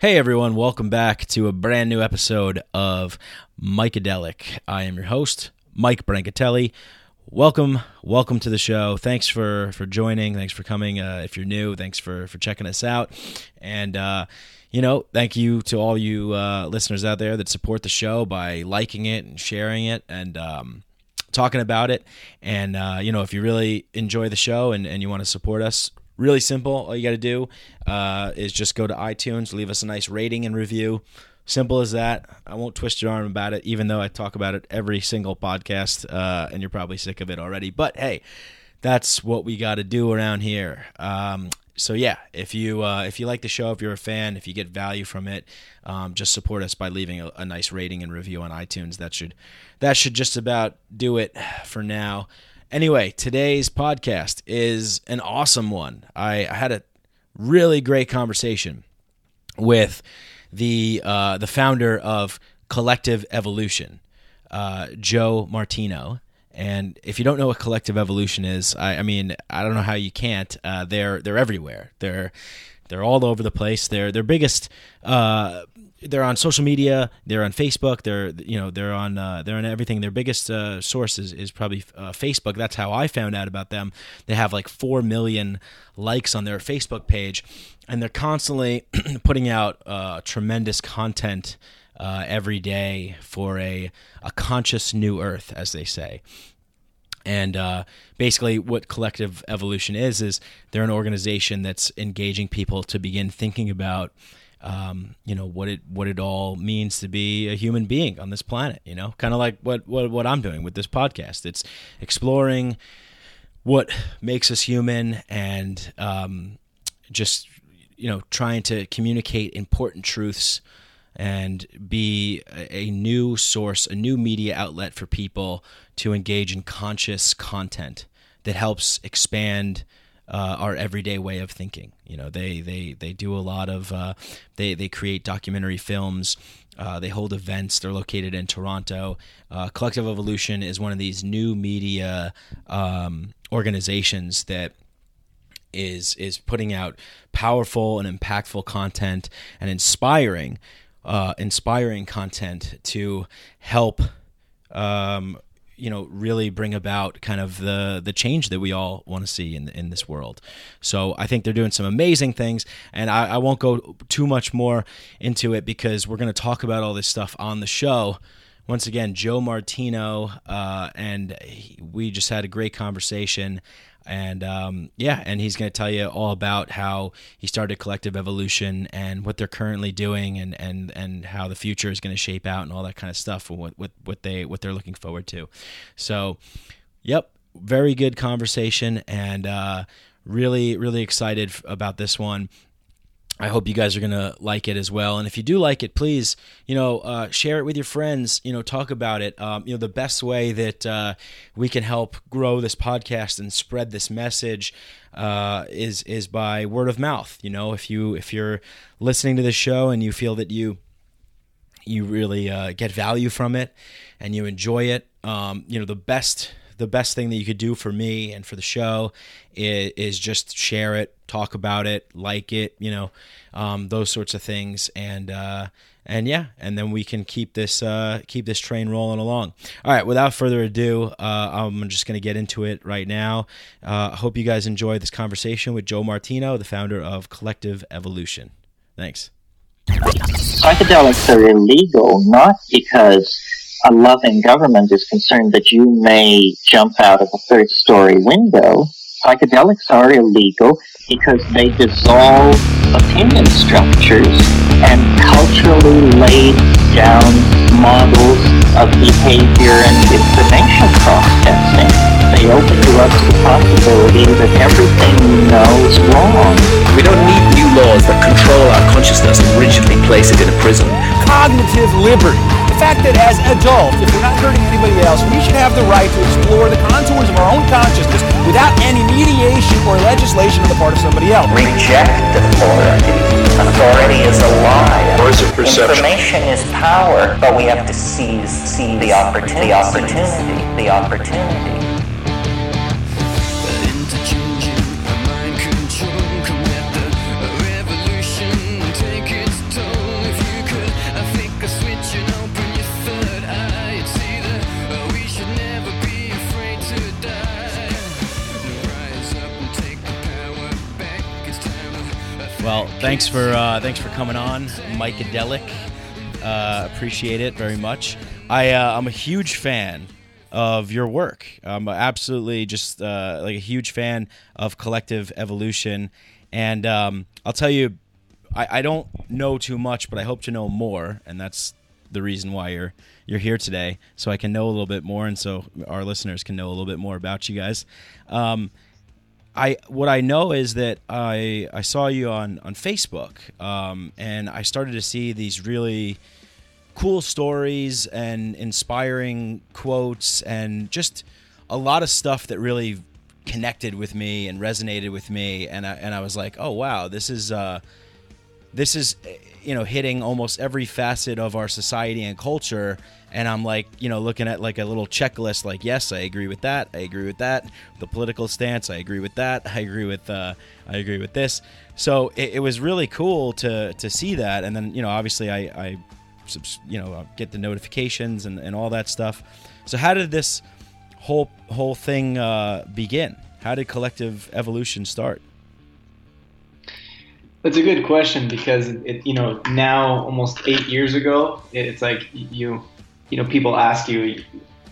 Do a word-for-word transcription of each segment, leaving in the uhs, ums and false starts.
Hey everyone, welcome back to a brand new episode of Mikeadelic. I am your host, Mike Brancatelli. Welcome, welcome to the show. Thanks for, for joining. Thanks for coming. Uh, if you're new, thanks for, for checking us out. And, uh, you know, thank you to all you uh, listeners out there that support the show by liking it and sharing it and um, talking about it. And, uh, you know, if you really enjoy the show and, and you want to support us, really simple. All you got to do uh, is just go to iTunes, leave us a nice rating and review. Simple as that. I won't twist your arm about it, even though I talk about it every single podcast, uh, and you're probably sick of it already. But hey, that's what we got to do around here. Um, so yeah, if you uh, if you like the show, if you're a fan, if you get value from it, um, just support us by leaving a, a nice rating and review on iTunes. That should that should just about do it for now. Anyway, today's podcast is an awesome one. I, I had a really great conversation with the uh, the founder of Collective Evolution, uh, Joe Martino. And if you don't know what Collective Evolution is, I, I mean, I don't know how you can't. Uh, they're they're everywhere. They're they're all over the place. They're their biggest. Uh, They're on social media. They're on Facebook. They're you know they're on uh, they're on everything. Their biggest uh, source is, is probably uh, Facebook. That's how I found out about them. They have like four million likes on their Facebook page, and they're constantly putting out uh, tremendous content uh, every day for a a conscious new earth, as they say. And uh, basically what Collective Evolution is is they're an organization that's engaging people to begin thinking about Um, you know, what it what it all means to be a human being on this planet, you know, kind of like what, what, what I'm doing with this podcast. It's exploring what makes us human and um, just, you know, trying to communicate important truths and be a, a new source, a new media outlet for people to engage in conscious content that helps expand Uh, our everyday way of thinking. You know, they they they do a lot of uh, they they create documentary films. Uh, they hold events. They're located in Toronto. Uh, Collective Evolution is one of these new media um, organizations that is is putting out powerful and impactful content and inspiring uh, inspiring content to help. Um, You know, really bring about kind of the the change that we all want to see in in this world. So I think they're doing some amazing things, and I, I won't go too much more into it because we're going to talk about all this stuff on the show. Once again, Joe Martino, uh, and he, we just had a great conversation. And um, yeah, and he's going to tell you all about how he started Collective Evolution and what they're currently doing, and, and, and how the future is going to shape out, and all that kind of stuff, and what what what they what they're looking forward to. So, yep, very good conversation, and uh, really really excited about this one. I hope you guys are going to like it as well. And if you do like it, please, you know, uh, share it with your friends, you know, talk about it. Um, you know, the best way that uh, we can help grow this podcast and spread this message uh, is is by word of mouth. You know, if you if you're listening to the show and you feel that you you really uh, get value from it and you enjoy it, um, you know, the best the best thing that you could do for me and for the show is, is just share it, talk about it, like it, you know, um, those sorts of things. And, uh, and yeah, and then we can keep this, uh, keep this train rolling along. All right. Without further ado, uh, I'm just going to get into it right now. Uh, I hope you guys enjoy this conversation with Joe Martino, the founder of Collective Evolution. Thanks. Psychedelics are illegal, not because a loving government is concerned that you may jump out of a third-story window. Psychedelics are illegal because they dissolve opinion structures and culturally laid down models of behavior and information processing. They open to us the possibility that everything we know is wrong. We don't need new laws that control our consciousness and rigidly place it in a prison. Cognitive liberty. The fact that as adults, if we're not hurting anybody else, we should have the right to explore the contours of our own consciousness without any mediation or legislation on the part of somebody else. Reject authority. Authority is a lie. Where's the perception? Information is power, but we have to seize, seize the opportunity, the opportunity, the opportunity. The interchanging mind control, come let the revolution take its toll. Thanks for uh, thanks for coming on, Mikeadelic. Uh, appreciate it very much. I uh, I'm a huge fan of your work. I'm absolutely just uh, like a huge fan of Collective Evolution, and um, I'll tell you, I, I don't know too much, but I hope to know more, and that's the reason why you're you're here today, so I can know a little bit more, and so our listeners can know a little bit more about you guys. Um, I what I know is that I I saw you on on Facebook, um, and I started to see these really cool stories and inspiring quotes, and just a lot of stuff that really connected with me and resonated with me, and I and I was like, oh wow, this is uh, this is. you know, hitting almost every facet of our society and culture. And I'm like, you know, looking at like a little checklist, like, yes, I agree with that. I agree with that. The political stance. I agree with that. I agree with, uh, I agree with this. So it, it was really cool to, to see that. And then, you know, obviously I, I you know, get the notifications and, and all that stuff. So how did this whole, whole thing, uh, begin? How did Collective Evolution start? That's a good question, because it, you know, now almost eight years ago, it's like you, you know, people ask you,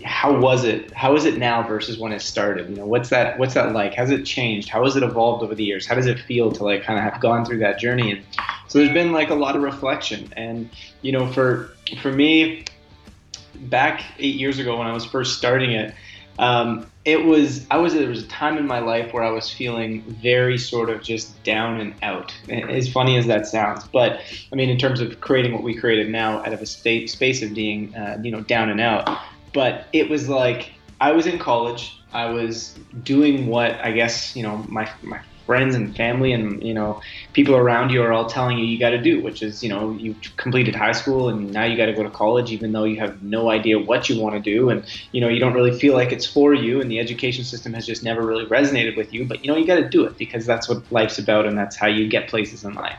how was it? How is it now versus when it started? You know, what's that? What's that like? Has it changed? How has it evolved over the years? How does it feel to like kind of have gone through that journey? And so there's been like a lot of reflection, and you know, for for me, back eight years ago when I was first starting it, um, it was, I was, there was a time in my life where I was feeling very sort of just down and out, as funny as that sounds. But I mean, in terms of creating what we created now out of a state, space of being, uh, you know, down and out. But it was like, I was in college, I was doing what I guess, you know, my, my friends and family and, you know, people around you are all telling you you got to do, which is, you know, you completed high school and now you got to go to college, even though you have no idea what you want to do. And, you know, you don't really feel like it's for you. And the education system has just never really resonated with you. But, you know, you got to do it because that's what life's about. And that's how you get places in life.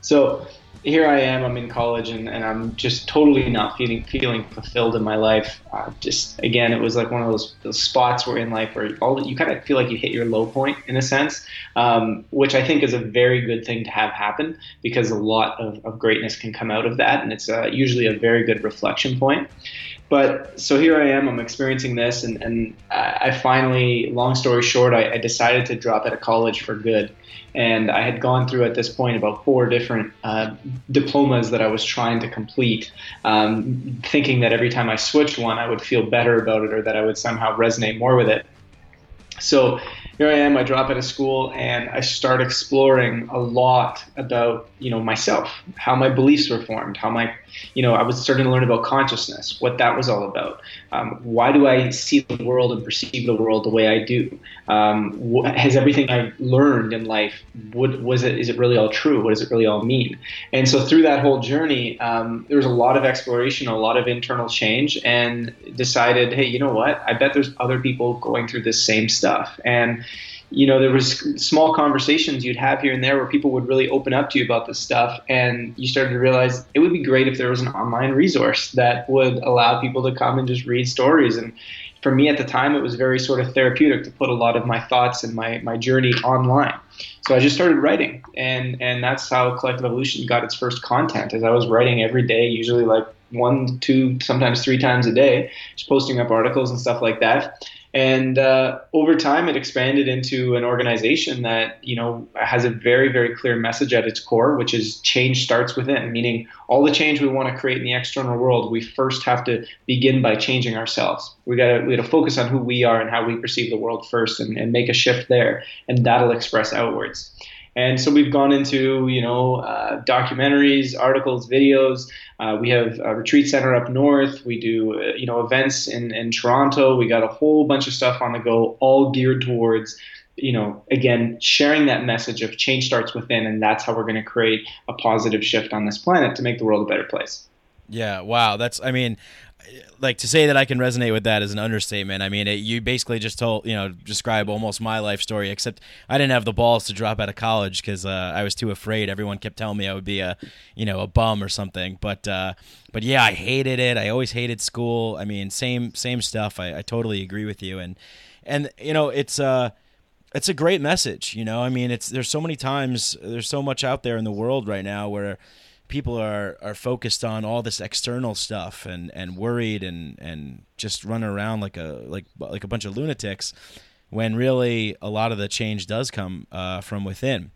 So here I am, I'm in college and, and I'm just totally not feeling feeling fulfilled in my life. Uh, just, again, it was like one of those, those spots where in life where all, you kind of feel like you hit your low point in a sense, um, which I think is a very good thing to have happen, because a lot of, of greatness can come out of that, and it's uh, usually a very good reflection point. But so here I am, I'm experiencing this, and, and I finally, long story short, I, I decided to drop out of college for good. And I had gone through at this point about four different uh, diplomas that I was trying to complete, um, thinking that every time I switched one, I would feel better about it or that I would somehow resonate more with it. So here I am, I drop out of school and I start exploring a lot about, you know, myself, how my beliefs were formed, how my, you know, I was starting to learn about consciousness, what that was all about. Um, why do I see the world and perceive the world the way I do? Um, wh- has everything I've learned in life, what was it, is it really all true? What does it really all mean? And so through that whole journey, um, there was a lot of exploration, a lot of internal change, and decided, hey, you know what? I bet there's other people going through this same stuff. And you know, there was small conversations you'd have here and there where people would really open up to you about this stuff, and you started to realize it would be great if there was an online resource that would allow people to come and just read stories. And for me at the time, it was very sort of therapeutic to put a lot of my thoughts and my, my journey online. So I just started writing, and, and that's how Collective Evolution got its first content, as I was writing every day, usually like one, two, sometimes three times a day, just posting up articles and stuff like that. And uh, over time, it expanded into an organization that, you know, has a very, very clear message at its core, which is change starts within, meaning all the change we want to create in the external world, we first have to begin by changing ourselves. We got to we got to focus on who we are and how we perceive the world first, and, and make a shift there, and that'll express outwards. And so we've gone into, you know, uh, documentaries, articles, videos. Uh, we have a retreat center up north. We do, uh, you know, events in, in Toronto. We got a whole bunch of stuff on the go, all geared towards, you know, again, sharing that message of change starts within. And that's how we're going to create a positive shift on this planet to make the world a better place. Yeah. Wow. That's, I mean, like, to say that I can resonate with that is an understatement. I mean, it, you basically just told, you know, describe almost my life story, except I didn't have the balls to drop out of college because uh, I was too afraid. Everyone kept telling me I would be a, you know, a bum or something. But, uh, but yeah, I hated it. I always hated school. I mean, same, same stuff. I, I totally agree with you. And, and, you know, it's, uh, it's a great message. You know, I mean, it's, there's so many times, there's so much out there in the world right now where people are, are focused on all this external stuff and, and worried and, and just running around like a, like, like a bunch of lunatics, when really a lot of the change does come uh, from within.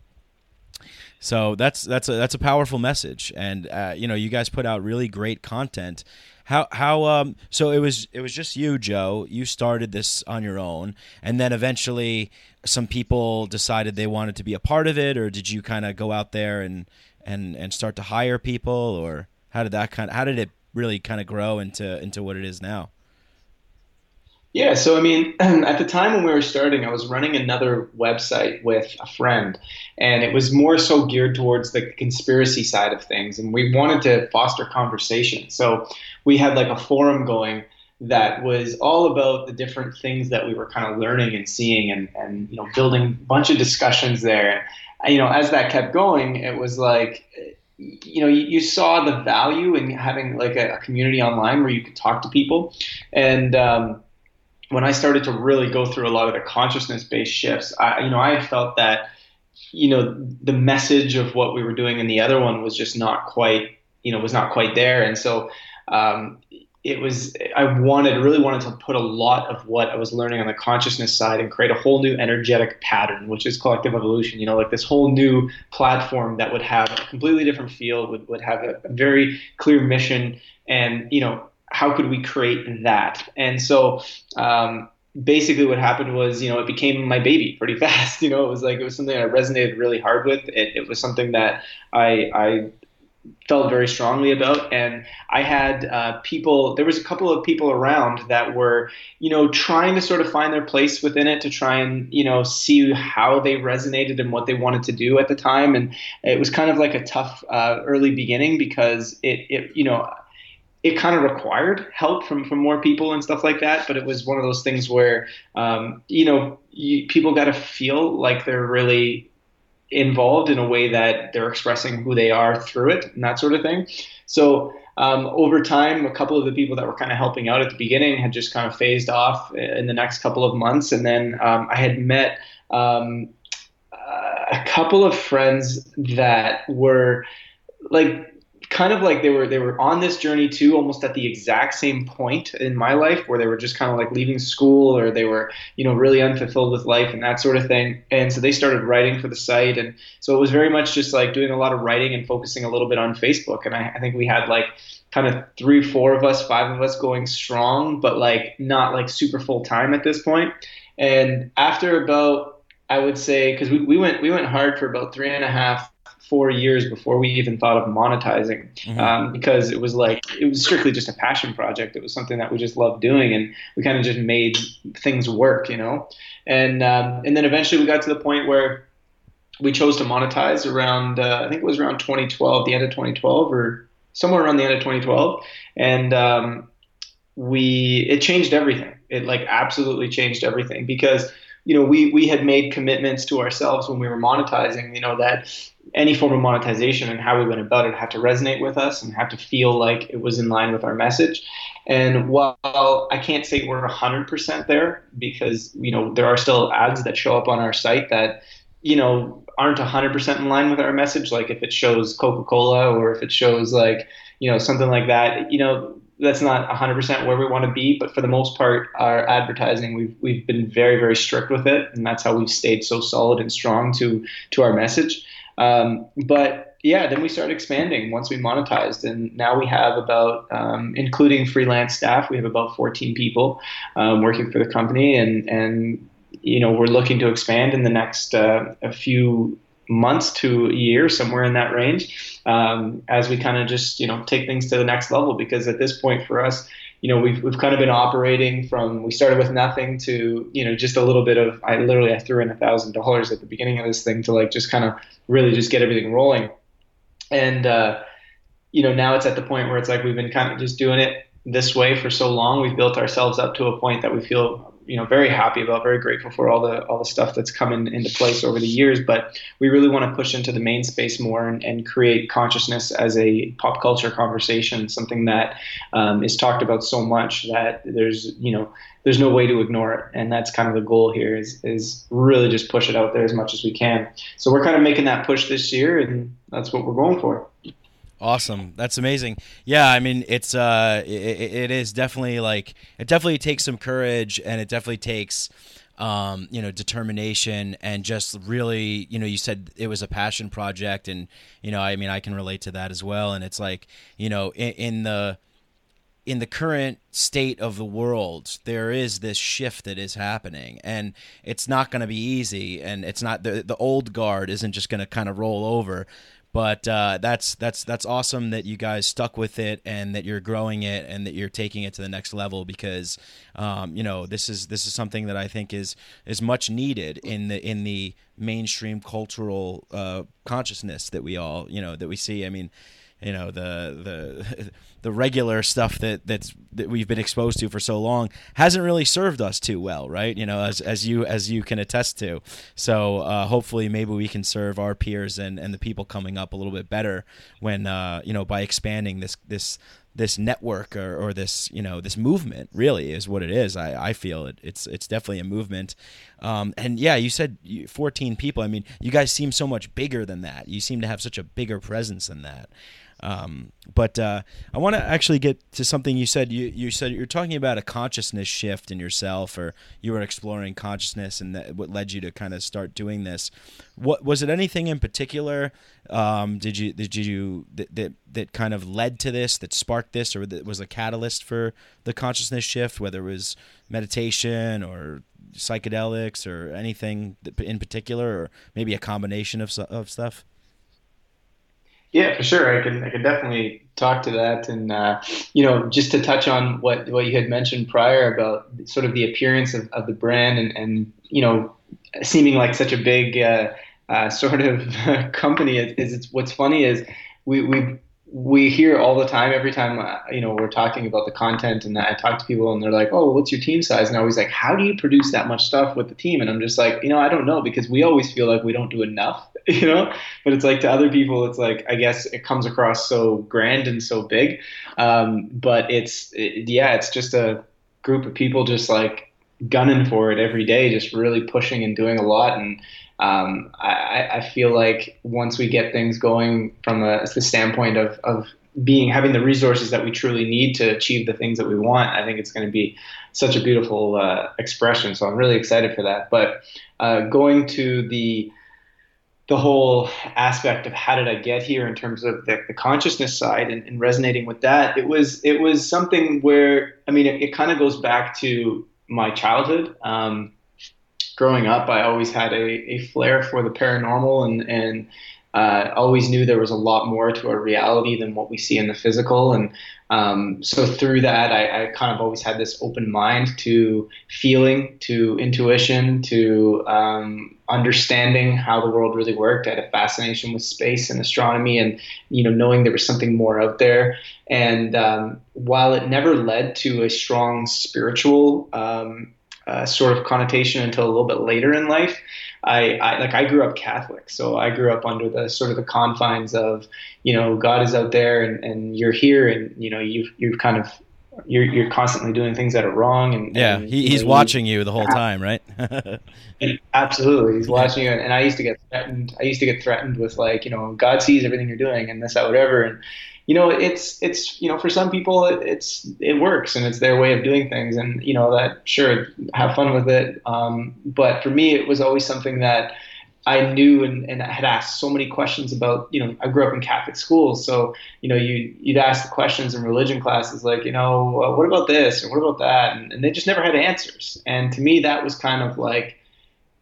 So that's, that's a, that's a powerful message. And, uh, you know, you guys put out really great content. How, how, um, so it was, it was just you, Joe, you started this on your own, and then eventually some people decided they wanted to be a part of it, or did you kind of go out there and, and, and start to hire people, or how did that kind of, how did it really kind of grow into, into what it is now? Yeah. So, I mean, at the time when we were starting, I was running another website with a friend, and it was more so geared towards the conspiracy side of things. And we wanted to foster conversation. So we had like a forum going that was all about the different things that we were kind of learning and seeing, and, and, you know, building a bunch of discussions there. And, you know, as that kept going, it was like, you know, you, you saw the value in having like a, a community online where you could talk to people. And, um, when I started to really go through a lot of the consciousness-based shifts, I, you know, I felt that, you know, the message of what we were doing in the other one was just not quite, you know, was not quite there. And so um, it was, I wanted, really wanted to put a lot of what I was learning on the consciousness side and create a whole new energetic pattern, which is Collective Evolution, you know, like this whole new platform that would have a completely different field, would, would have a, a very clear mission, and, you know, how could we create that? And so um, basically what happened was, you know, it became my baby pretty fast. You know, it was like, it was something I resonated really hard with. It, it was something that I, I felt very strongly about. And I had uh, people, there was a couple of people around that were, you know, trying to sort of find their place within it, to try and, you know, see how they resonated and what they wanted to do at the time. And it was kind of like a tough uh, early beginning, because it, it, you know, it kind of required help from, from more people and stuff like that. But it was one of those things where, um, you know, you, people got to feel like they're really involved in a way that they're expressing who they are through it and that sort of thing. So um, over time, a couple of the people that were kind of helping out at the beginning had just kind of phased off in the next couple of months. And then um, I had met um, a couple of friends that were like, kind of like they were they were on this journey too, almost at the exact same point in my life, where they were just kind of like leaving school, or they were, you know, really unfulfilled with life and that sort of thing. And so they started writing for the site. And so it was very much just like doing a lot of writing and focusing a little bit on Facebook. And I, I think we had like kind of three, four of us, five of us going strong, but like not like super full time at this point. And after about, I would say, because we, we went we went hard for about three and a half four years before we even thought of monetizing, mm-hmm. um, because it was like, it was strictly just a passion project. It was something that we just loved doing, and we kind of just made things work, you know? And, um, and then eventually we got to the point where we chose to monetize around, uh, I think it was around twenty twelve, the end of twenty twelve, or somewhere around the end of twenty twelve. And, um, we, it changed everything. It like absolutely changed everything, because, you know, we, we had made commitments to ourselves when we were monetizing, you know, that any form of monetization and how we went about it had to resonate with us and have to feel like it was in line with our message. And while I can't say we're one hundred percent there, because, you know, there are still ads that show up on our site that, you know, aren't one hundred percent in line with our message. Like if it shows Coca-Cola, or if it shows like, you know, something like that, you know, that's not one hundred percent where we want to be, but for the most part, our advertising, we've we've been very, very strict with it, and that's how we've stayed so solid and strong to to our message. Um, but yeah, then we started expanding once we monetized, and now we have about, um, including freelance staff, we have about fourteen people um, working for the company, and and you know we're looking to expand in the next uh, a few months to a year, somewhere in that range, um, as we kind of just, you know, take things to the next level. Because at this point for us, you know, we've, we've kind of been operating from, we started with nothing to, you know, just a little bit of, I literally, I threw in a thousand dollars at the beginning of this thing to like, just kind of really just get everything rolling. And, uh, you know, now it's at the point where it's like, we've been kind of just doing it this way for so long. We've built ourselves up to a point that we feel you know, very happy about, very grateful for all the all the stuff that's come in, into place over the years. But we really want to push into the main space more and, and create consciousness as a pop culture conversation, something that um, is talked about so much that there's, you know, there's no way to ignore it. And that's kind of the goal here is, is really just push it out there as much as we can. So we're kind of making that push this year, and that's what we're going for. Awesome. That's amazing. Yeah. I mean, it's, uh, it, it is definitely like, it definitely takes some courage, and it definitely takes, um, you know, determination, and just really, you know, you said it was a passion project, and, you know, I mean, I can relate to that as well. And it's like, you know, in, in the, in the current state of the world, there is this shift that is happening, and it's not going to be easy. And it's not, the, the old guard isn't just going to kind of roll over. But uh, that's that's that's awesome that you guys stuck with it, and that you're growing it, and that you're taking it to the next level, because um, you know, this is this is something that I think is is much needed in the in the mainstream cultural uh, consciousness that we all, you know, that we see. I mean, you know, the the the regular stuff that that's that we've been exposed to for so long hasn't really served us too well, right? You know, as as you as you can attest to. So uh, hopefully, maybe we can serve our peers and, and the people coming up a little bit better when uh, you know, by expanding this this this network or, or this, you know, this movement. Really is what it is. I, I feel it. It's it's definitely a movement. Um, and yeah, you said fourteen people. I mean, you guys seem so much bigger than that. You seem to have such a bigger presence than that. Um, but, uh, I want to actually get to something you said. You, you said you're talking about a consciousness shift in yourself, or you were exploring consciousness, and that what led you to kind of start doing this. What, was it anything in particular? Um, did you, did you, that, that, that kind of led to this, that sparked this, or that was a catalyst for the consciousness shift, whether it was meditation or psychedelics or anything in particular, or maybe a combination of, of stuff? Yeah, for sure. I can I can definitely talk to that, and uh, you know, just to touch on what, what you had mentioned prior about sort of the appearance of, of the brand, and, and you know, seeming like such a big uh, uh, sort of company. Is, is it's what's funny is we we we hear all the time, every time uh, you know, we're talking about the content, and I talk to people, and they're like, "Oh, what's your team size?" And I always like, "How do you produce that much stuff with the team?" And I'm just like, you know, I don't know, because we always feel like we don't do enough. You know, but it's like, to other people, it's like, I guess it comes across so grand and so big. Um, but it's, it, yeah, it's just a group of people just like gunning for it every day, just really pushing and doing a lot. And um, I, I feel like once we get things going from a, the standpoint of, of being, having the resources that we truly need to achieve the things that we want, I think it's going to be such a beautiful uh, expression. So I'm really excited for that. But uh, going to the, the whole aspect of how did I get here in terms of the, the consciousness side and, and resonating with that, it was it was something where, I mean, it, it kind of goes back to my childhood. Um, growing up, I always had a, a flair for the paranormal, and, and uh, always knew there was a lot more to our reality than what we see in the physical. And um, so through that, I, I kind of always had this open mind to feeling, to intuition, to um, – understanding how the world really worked. I had a fascination with space and astronomy, and, you know, knowing there was something more out there. And um, while it never led to a strong spiritual um, uh, sort of connotation until a little bit later in life, I, I like I grew up Catholic, so I grew up under the sort of the confines of, you know, God is out there, and, and you're here, and, you know, you've you've kind of You're you're constantly doing things that are wrong, and yeah, and, he, he's and, watching you the whole yeah. time, right? Absolutely, he's watching you. And, and I used to get threatened. I used to get threatened with, like, you know, God sees everything you're doing, and this, that, whatever. And you know, it's it's you know, for some people, it, it's it works, and it's their way of doing things. And you know, that, sure, have fun with it. Um, but for me, it was always something that I knew, and, and I had asked so many questions about. You know, I grew up in Catholic schools, so, you know, you, you'd ask the questions in religion classes, like, you know, uh, what about this, or what about that, and, and they just never had answers. And to me, that was kind of like,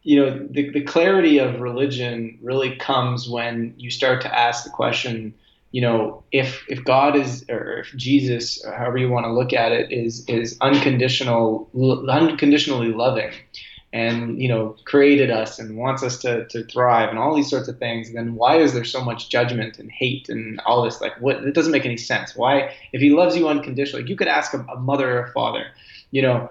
you know, the, the clarity of religion really comes when you start to ask the question, you know, if if God is, or if Jesus, or however you want to look at it, is is unconditional, l- unconditionally loving, and, you know, created us and wants us to, to thrive and all these sorts of things, then why is there so much judgment and hate and all this? Like, what? It doesn't make any sense. Why, if he loves you unconditionally, you could ask a, a mother or a father, you know,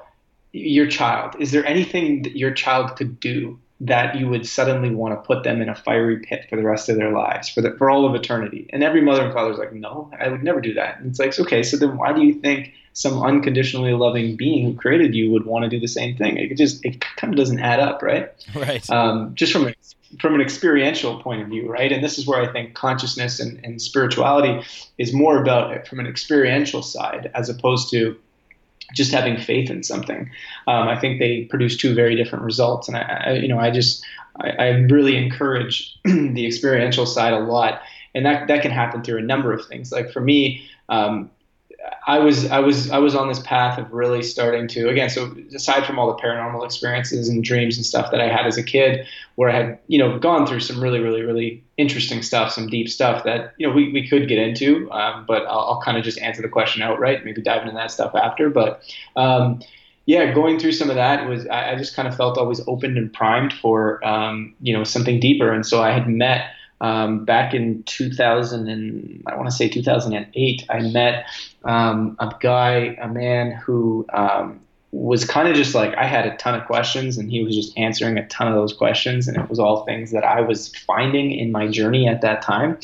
your child, is there anything that your child could do that you would suddenly want to put them in a fiery pit for the rest of their lives, for the, for all of eternity? And every mother and father's like, no, I would never do that. And it's like, okay, so then why do you think some unconditionally loving being who created you would want to do the same thing? It just, it kind of doesn't add up, right? Right. Um, just from a, from an experiential point of view, right? And this is where I think consciousness and, and spirituality is more about it from an experiential side, as opposed to just having faith in something. Um, I think they produce two very different results. And I, I you know, I just, I, I really encourage the experiential side a lot. And that, that can happen through a number of things. Like for me, um, I was, I was, I was on this path of really starting to, again, so aside from all the paranormal experiences and dreams and stuff that I had as a kid, where I had, you know, gone through some really, really, really interesting stuff, some deep stuff that, you know, we, we could get into, um, but I'll, I'll kind of just answer the question outright, maybe dive into that stuff after. But, um, yeah, going through some of that was, I, I just kind of felt always opened and primed for, um, you know, something deeper. And so I had met, Um, back in two thousand, and I want to say two thousand eight, I met um, a guy, a man who um, was kind of just like, I had a ton of questions, and he was just answering a ton of those questions, and it was all things that I was finding in my journey at that time.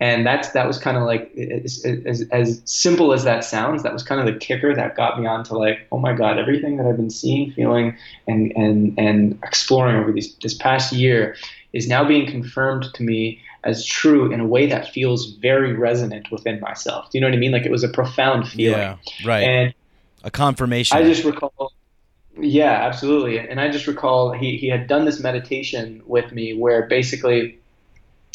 And that's that was kind of like, as, as, as simple as that sounds, that was kind of the kicker that got me onto like, oh my God, everything that I've been seeing, feeling, and and and exploring over these this past year is now being confirmed to me as true in a way that feels very resonant within myself. Do you know what I mean? Like it was a profound feeling. Yeah, right. And a confirmation. I just recall, yeah, absolutely. And I just recall he, he had done this meditation with me where basically,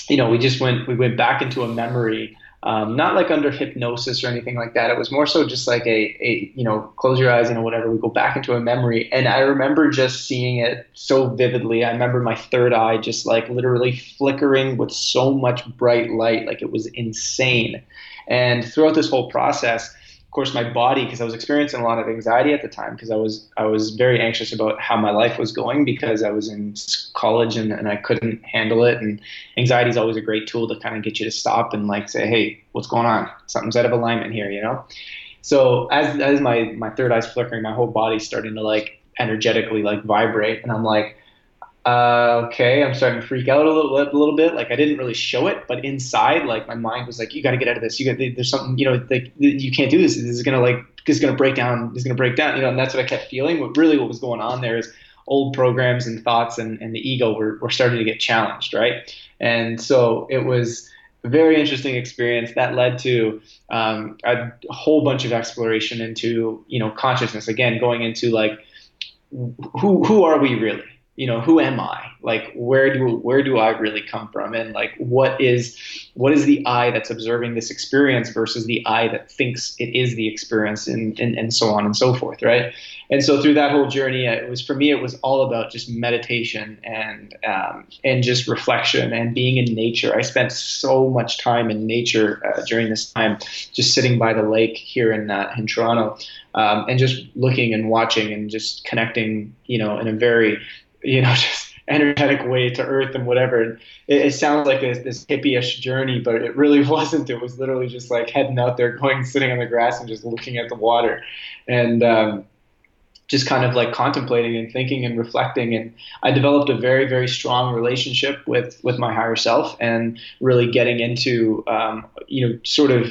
you know, we just went, we went back into a memory, um, not like under hypnosis or anything like that. It was more so just like a, a, you know, close your eyes and whatever, we go back into a memory. And I remember just seeing it so vividly. I remember my third eye just like literally flickering with so much bright light. Like it was insane. And throughout this whole process, of course, my body, because I was experiencing a lot of anxiety at the time, because I was I was very anxious about how my life was going, because I was in college and, and I couldn't handle it. And anxiety is always a great tool to kind of get you to stop and like say, hey, what's going on? Something's out of alignment here, you know? So as as my, my third eye's flickering, my whole body's starting to like energetically like vibrate. And I'm like, uh, okay, I'm starting to freak out a little, a little bit. Like I didn't really show it, but inside, like my mind was like, you got to get out of this. You got, there's something, you know, like you can't do this. This is going to like, this is going to break down. This is going to break down, you know, and that's what I kept feeling. What really what was going on there is old programs and thoughts and, and the ego were, were starting to get challenged. Right. And so it was a very interesting experience that led to, um, a whole bunch of exploration into, you know, consciousness, again, going into like, who, who are we really? You know, who am I? Like, where do where do I really come from? And like, what is what is the I that's observing this experience versus the I that thinks it is the experience, and and, and so on and so forth, right? And so through that whole journey, it was for me, it was all about just meditation and um, and just reflection and being in nature. I spent so much time in nature uh, during this time, just sitting by the lake here in uh, in Toronto, um, and just looking and watching and just connecting, you know, in a very you know, just energetic way to earth and whatever. And it, it sounds like this, this hippie-ish journey, but it really wasn't. It was literally just like heading out there, going, sitting on the grass and just looking at the water and um, just kind of like contemplating and thinking and reflecting. And I developed a very, very strong relationship with, with my higher self and really getting into, um, you know, sort of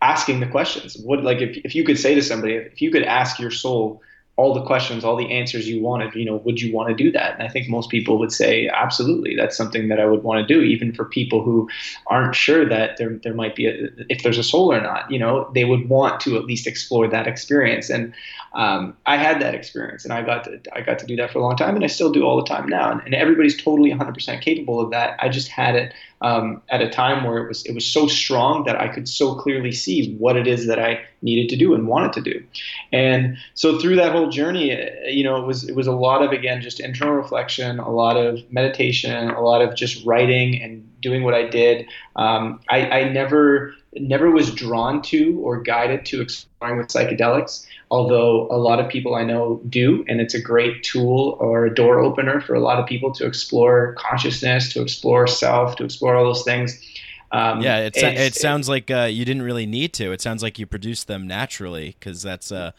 asking the questions. What, like if, if you could say to somebody, if you could ask your soul all the questions, all the answers you wanted, you know, would you want to do that? And I think most people would say, absolutely, that's something that I would want to do, even for people who aren't sure that there there might be, a, if there's a soul or not, you know, they would want to at least explore that experience. And um, I had that experience and I got to, I got to do that for a long time and I still do all the time now. And, and everybody's totally one hundred percent capable of that. I just had it um, at a time where it was, it was so strong that I could so clearly see what it is that I needed to do and wanted to do. And so through that whole journey, you know, it was it was a lot of, again, just internal reflection, a lot of meditation, a lot of just writing and doing what I did. Um, I, I never never was drawn to or guided to exploring with psychedelics, although a lot of people I know do, and it's a great tool or a door opener for a lot of people to explore consciousness, to explore self, to explore all those things. Um, yeah, it, it sounds like uh, you didn't really need to. It sounds like you produced them naturally, because that's uh,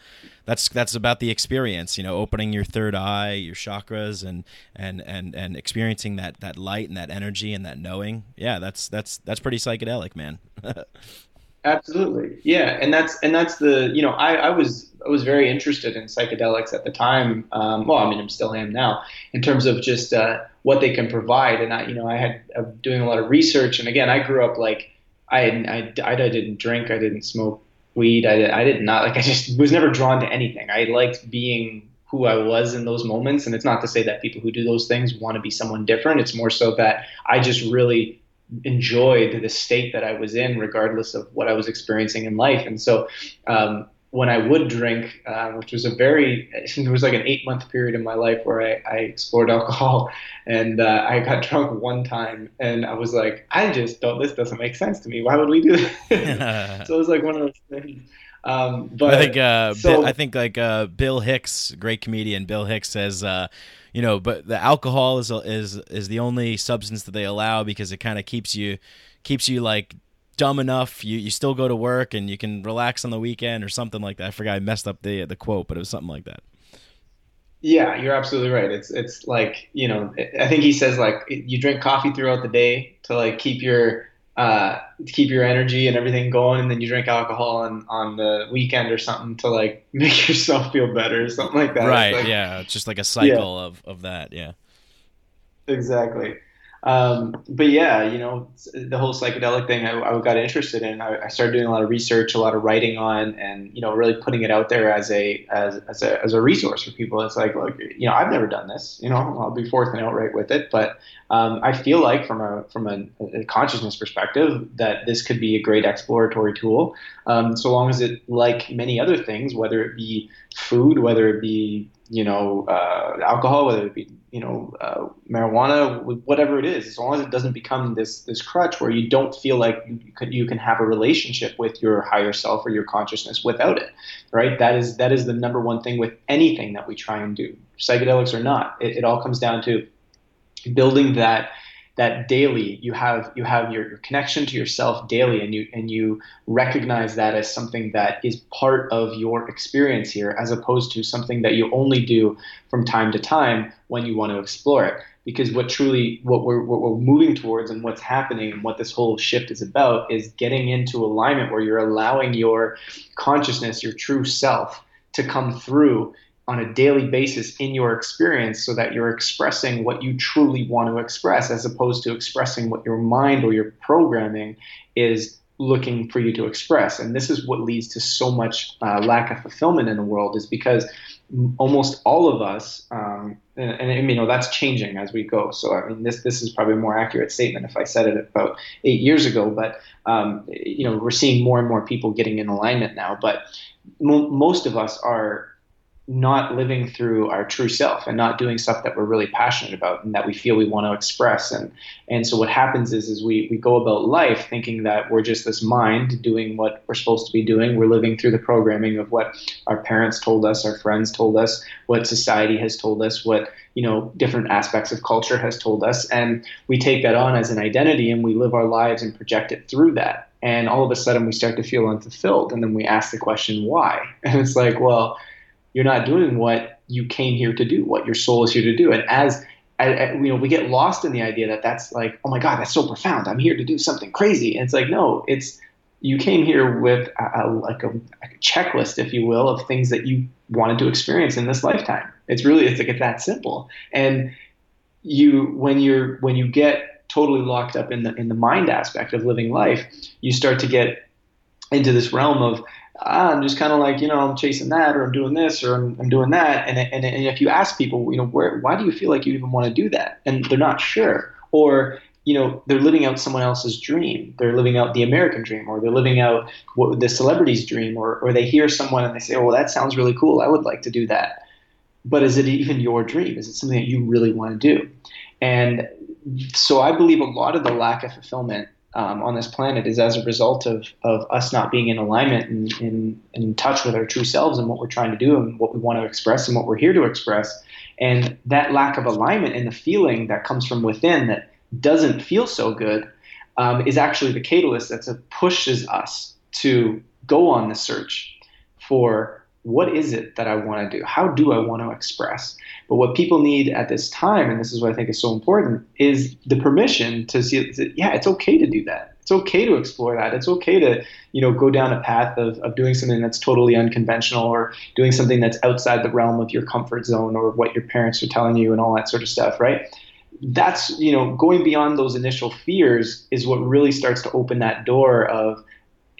that's that's about the experience, you know, opening your third eye, your chakras, and and and and experiencing that that light and that energy and that knowing. Yeah, that's that's that's pretty psychedelic, man. Absolutely, yeah, and that's and that's the you know I, I was I was very interested in psychedelics at the time. Um, well, I mean, I'm still am now in terms of just. Uh, what they can provide. And I, you know, I had I was doing a lot of research. And again, I grew up like I, I, I didn't drink. I didn't smoke weed. I did, I did not like, I just was never drawn to anything. I liked being who I was in those moments. And it's not to say that people who do those things want to be someone different. It's more so that I just really enjoyed the state that I was in, regardless of what I was experiencing in life. And so, um, when I would drink, uh, which was a very, it was like an eight month period in my life where I, I explored alcohol, and uh, I got drunk one time, and I was like, I just don't, this doesn't make sense to me. Why would we do this? So it was like one of those things. Um, but I think, uh, so, Bi- I think like uh, Bill Hicks, great comedian, Bill Hicks says, uh, you know, but the alcohol is is is the only substance that they allow, because it kind of keeps you, keeps you like, dumb enough you, you still go to work and you can relax on the weekend or something like that. I forgot, I messed up the the quote, but it was something like that. Yeah, you're absolutely right. It's it's like, you know, I think he says like you drink coffee throughout the day to like keep your uh keep your energy and everything going, and then you drink alcohol on on the weekend or something to like make yourself feel better or something like that. Right, it's like, yeah, it's just like a cycle yeah. of of that, yeah. Exactly. Um, but yeah, you know, the whole psychedelic thing I, I got interested in, I, I started doing a lot of research, a lot of writing on, and, you know, really putting it out there as a, as, as a, as a resource for people. It's like, look, you know, I've never done this, you know, I'll be forth and outright with it, but, um, I feel like from a, from a, a consciousness perspective that this could be a great exploratory tool. Um, so long as it, like many other things, whether it be food, whether it be, you know, uh, alcohol, whether it be, you know, uh, marijuana, whatever it is, as long as it doesn't become this, this crutch where you don't feel like you can, you can have a relationship with your higher self or your consciousness without it, right? That is, that is the number one thing with anything that we try and do, psychedelics or not. It, it all comes down to building that, that daily, you have, you have your, your connection to yourself daily, and you, and you recognize that as something that is part of your experience here, as opposed to something that you only do from time to time when you want to explore it. Because what truly, what we're, what we're moving towards and what's happening and what this whole shift is about is getting into alignment where you're allowing your consciousness, your true self, to come through on a daily basis in your experience, so that you're expressing what you truly want to express, as opposed to expressing what your mind or your programming is looking for you to express. And this is what leads to so much uh, lack of fulfillment in the world, is because almost all of us, um, and, and you know, that's changing as we go. So I mean, this this is probably a more accurate statement if I said it about eight years ago, but um, you know, we're seeing more and more people getting in alignment now, but mo- most of us are not living through our true self and not doing stuff that we're really passionate about and that we feel we want to express. And, and so what happens is, is we, we go about life thinking that we're just this mind doing what we're supposed to be doing. We're living through the programming of what our parents told us, our friends told us, what society has told us, what, you know, different aspects of culture has told us. And we take that on as an identity, and we live our lives and project it through that. And all of a sudden we start to feel unfulfilled. And then we ask the question, why? And it's like, well, you're not doing what you came here to do, what your soul is here to do. And as, as, you know, we get lost in the idea that that's like, oh my God, that's so profound. I'm here to do something crazy. And it's like, no, it's, you came here with a, a, like a, a checklist, if you will, of things that you wanted to experience in this lifetime. It's really, it's like, it's that simple. And you, when you're, when you get totally locked up in the, in the mind aspect of living life, you start to get into this realm of, Ah, I'm just kind of like, you know, I'm chasing that, or I'm doing this, or I'm, I'm doing that. And, and and if you ask people, you know, where, why do you feel like you even want to do that? And they're not sure. Or, you know, they're living out someone else's dream. They're living out the American dream, or they're living out what, the celebrity's dream, or, or they hear someone and they say, oh, well, that sounds really cool. I would like to do that. But is it even your dream? Is it something that you really want to do? And so I believe a lot of the lack of fulfillment Um, on this planet is as a result of of us not being in alignment and, and, and in touch with our true selves and what we're trying to do and what we want to express and what we're here to express. And that lack of alignment and the feeling that comes from within that doesn't feel so good um, is actually the catalyst that pushes us to go on the search for what is it that I want to do? How do I want to express? But what people need at this time, and this is what I think is so important, is the permission to see that, yeah, it's okay to do that. It's okay to explore that. It's okay to, you know, go down a path of, of doing something that's totally unconventional, or doing something that's outside the realm of your comfort zone, or what your parents are telling you and all that sort of stuff, right? That's, you know, going beyond those initial fears is what really starts to open that door of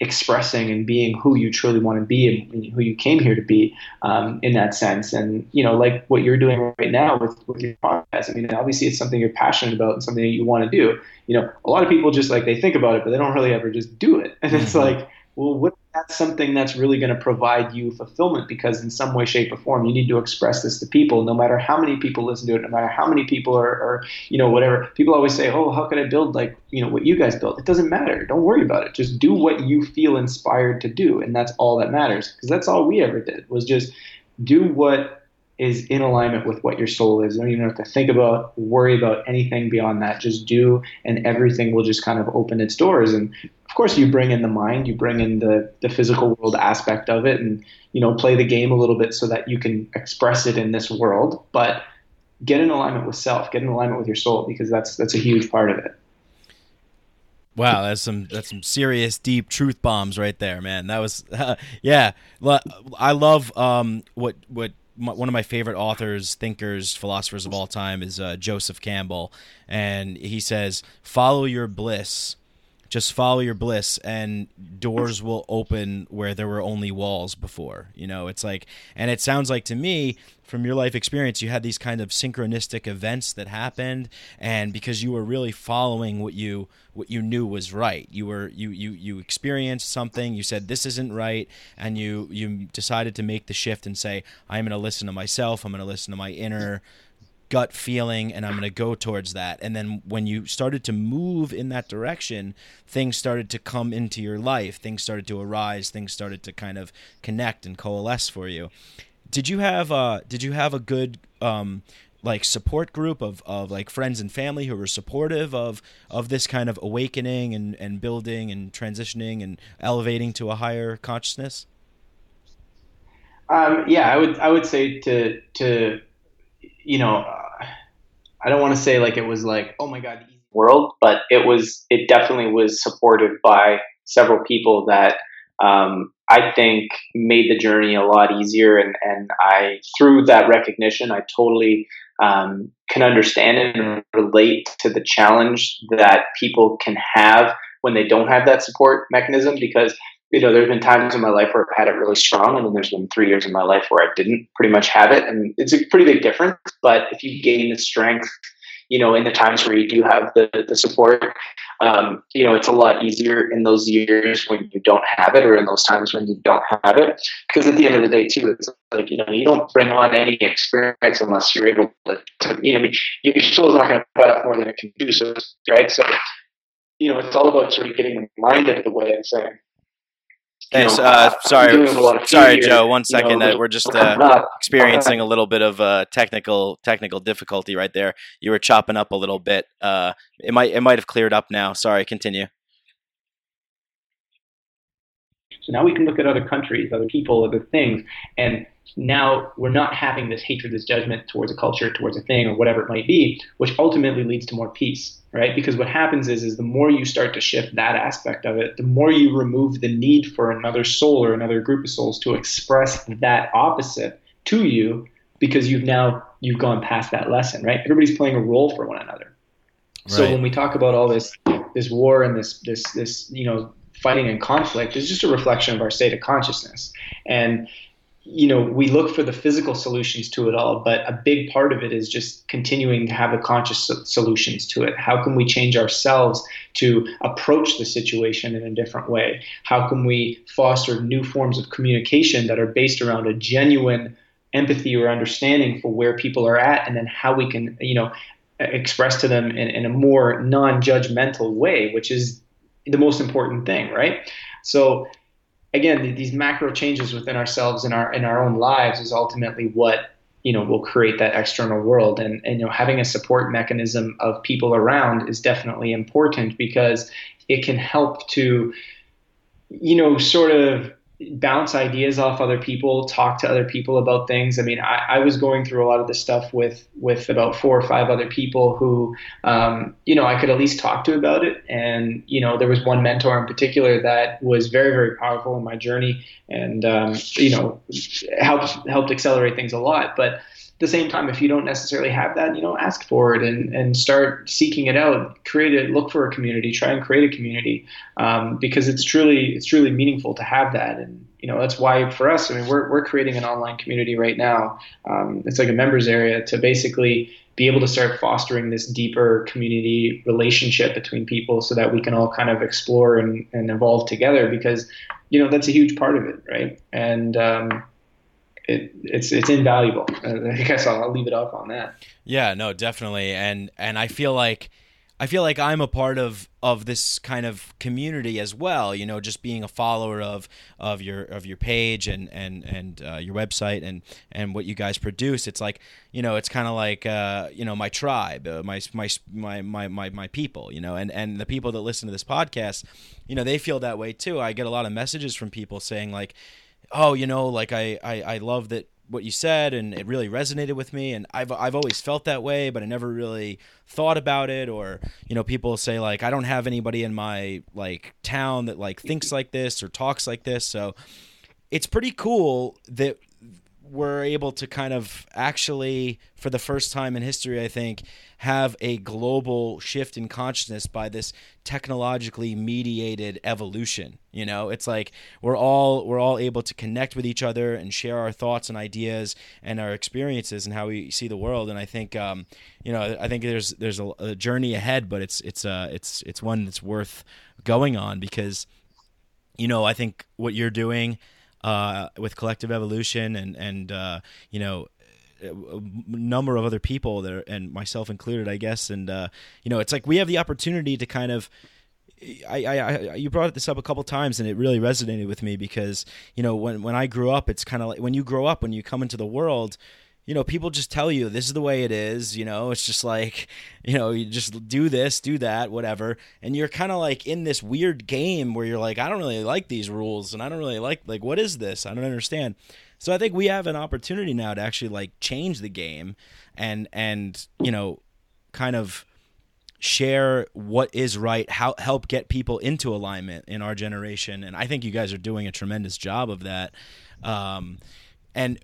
expressing and being who you truly want to be and who you came here to be, um, in that sense. And, you know, like what you're doing right now with, with your podcast, I mean, obviously it's something you're passionate about and something that you want to do. You know, a lot of people just like, they think about it, but they don't really ever just do it. And it's like, well, what, that's something that's really going to provide you fulfillment, because in some way, shape, or form, you need to express this to people, no matter how many people listen to it, no matter how many people are, are, you know, whatever. People always say, oh, how can I build like, you know, what you guys built? It doesn't matter. Don't worry about it. Just do what you feel inspired to do. And that's all that matters, because that's all we ever did, was just do what is in alignment with what your soul is. You don't even have to think about, worry about anything beyond that. Just do, and everything will just kind of open its doors. And of course, you bring in the mind, you bring in the, the physical world aspect of it, and, you know, play the game a little bit so that you can express it in this world. But get in alignment with self, get in alignment with your soul, because that's that's a huge part of it. Wow, that's some that's some serious deep truth bombs right there, man. That was uh, yeah. I love um, what what. One of my favorite authors, thinkers, philosophers of all time is uh, Joseph Campbell. And he says, follow your bliss. Just follow your bliss, and doors will open where there were only walls before. You know, it's like, and it sounds like to me, from your life experience, you had these kind of synchronistic events that happened, and because you were really following what you what you knew was right, you were you you you experienced something, you said this isn't right, and you you decided to make the shift and say, I'm going to listen to myself, I'm going to listen to my inner gut feeling, and I'm going to go towards that. And then when you started to move in that direction, things started to come into your life, things started to arise, things started to kind of connect and coalesce for you. Did you have uh did you have a good um like support group of, of like friends and family who were supportive of of this kind of awakening and, and building and transitioning and elevating to a higher consciousness? Um, yeah, I would I would say to to you know, uh, I don't want to say like it was like, oh my God, the easy world, but it was, it definitely was supported by several people that um, I think made the journey a lot easier. And, and I, through that recognition, I totally um, can understand and relate to the challenge that people can have when they don't have that support mechanism, because you know, there's been times in my life where I've had it really strong, and then there's been three years in my life where I didn't pretty much have it. And it's a pretty big difference. But if you gain the strength, you know, in the times where you do have the, the support, um, you know, it's a lot easier in those years when you don't have it, or in those times when you don't have it. Because at the end of the day, too, it's like, you know, you don't bring on any experience unless you're able to, to you know, I mean, your soul's not going to put up more than it can do, so, right? So, you know, it's all about sort of getting reminded of the way and saying, Thanks. Uh, sorry, sorry, Joe. One second. Uh, we're just uh, experiencing a little bit of uh, technical technical difficulty right there. You were chopping up a little bit. Uh, it might it might have cleared up now. Sorry. Continue. So now we can look at other countries, other people, other things, and now we're not having this hatred, this judgment towards a culture, towards a thing, or whatever it might be, which ultimately leads to more peace, right? Because what happens is, is the more you start to shift that aspect of it, the more you remove the need for another soul or another group of souls to express that opposite to you, because you've now, you've gone past that lesson, right? Everybody's playing a role for one another. Right. So when we talk about all this, this war and this, this, this, you know, fighting and conflict is just a reflection of our state of consciousness. And, you know, we look for the physical solutions to it all, but a big part of it is just continuing to have the conscious solutions to it. How can we change ourselves to approach the situation in a different way? How can we foster new forms of communication that are based around a genuine empathy or understanding for where people are at, and then how we can, you know, express to them in, in a more non-judgmental way, which is the most important thing, right? So again, these macro changes within ourselves and our in our own lives is ultimately what, you know, will create that external world. And, and you know, having a support mechanism of people around is definitely important, because it can help to, you know, sort of bounce ideas off other people, talk to other people about things. I mean, I, I was going through a lot of this stuff with, with about four or five other people who, um, you know, I could at least talk to about it. And, you know, there was one mentor in particular that was very, very powerful in my journey and, um, you know, helped, helped accelerate things a lot. But at the same time, if you don't necessarily have that, you know, ask for it and, and start seeking it out, create it, look for a community, try and create a community, um, because it's truly, it's truly meaningful to have that. And, you know, that's why for us, I mean, we're, we're creating an online community right now. Um, it's like a members area to basically be able to start fostering this deeper community relationship between people so that we can all kind of explore and, and evolve together, because, you know, that's a huge part of it. Right. And, um, It, it's it's invaluable. I guess I'll, I'll leave it up on that. Yeah, no, definitely. And and I feel like I feel like I'm a part of, of this kind of community as well. You know, just being a follower of of your of your page and and and uh, your website and, and what you guys produce. It's like, you know, it's kind of like uh, you know, my tribe, uh, my, my my my my my people. You know, and and the people that listen to this podcast, you know, they feel that way too. I get a lot of messages from people saying like, oh, you know, like I, I, I love that what you said and it really resonated with me, and I've I've always felt that way, but I never really thought about it. Or, you know, people say like, I don't have anybody in my like town that like thinks like this or talks like this. So it's pretty cool that we're able to kind of actually, for the first time in history, I think, have a global shift in consciousness by this technologically mediated evolution. You know, it's like we're all we're all able to connect with each other and share our thoughts and ideas and our experiences and how we see the world. And I think, um, you know, I think there's there's a, a journey ahead, but it's it's uh it's it's one that's worth going on because, you know, I think what you're doing. Uh, with Collective Evolution and, and uh, you know, a number of other people that are, and myself included, I guess. And, uh, you know, it's like we have the opportunity to kind of I, I, I you brought this up a couple times and it really resonated with me because, you know, when, when I grew up, it's kind of like when you grow up, when you come into the world, you know, people just tell you this is the way it is. You know, it's just like, you know, you just do this, do that, whatever. And you're kind of like in this weird game where you're like, I don't really like these rules and I don't really like, like, what is this? I don't understand. So I think we have an opportunity now to actually like change the game and, and, you know, kind of share what is right, how help get people into alignment in our generation. And I think you guys are doing a tremendous job of that. Um, and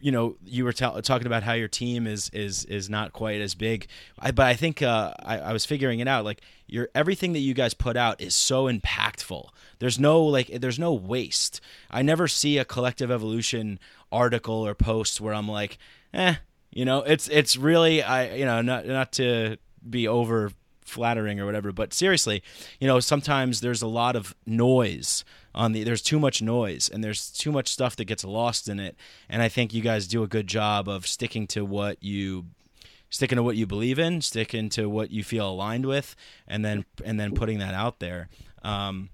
you know, you were ta- talking about how your team is is is not quite as big, I, but I think uh, I, I was figuring it out. Like your everything that you guys put out is so impactful. There's no like, there's no waste. I never see a Collective Evolution article or post where I'm like, eh, you know, it's it's really I you know not not to be over flattering or whatever, but seriously, you know, sometimes there's a lot of noise on the, there's too much noise and there's too much stuff that gets lost in it. And I think you guys do a good job of sticking to what you, sticking to what you believe in, sticking to what you feel aligned with, and then, and then putting that out there. Um,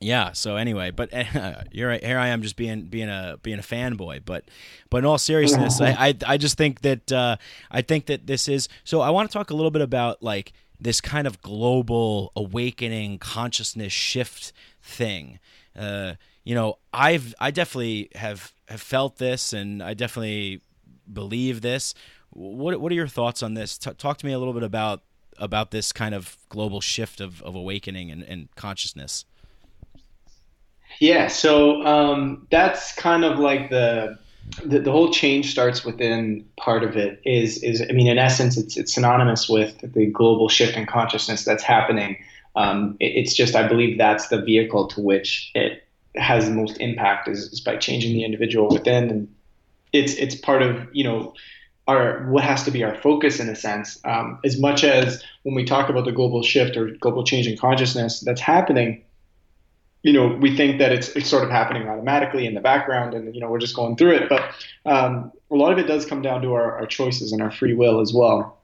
yeah. So anyway, but uh, you're right, here I am just being, being a, being a fanboy, but, but in all seriousness, I, I, I just think that, uh, I think that this is, so I want to talk a little bit about like, this kind of global awakening consciousness shift thing. Uh, you know, I've, I definitely have, have felt this and I definitely believe this. What, what are your thoughts on this? T- talk to me a little bit about, about this kind of global shift of, of awakening and, and consciousness. Yeah. So, um, that's kind of like the, The, the whole change starts within part of it is, is, I mean, in essence, it's, it's synonymous with the global shift in consciousness that's happening. Um, it, it's just, I believe that's the vehicle to which it has the most impact is, is by changing the individual within. And it's, it's part of, you know, our, what has to be our focus in a sense, um, as much as when we talk about the global shift or global change in consciousness that's happening, you know, we think that it's it's sort of happening automatically in the background and, you know, we're just going through it. But um, a lot of it does come down to our, our choices and our free will as well.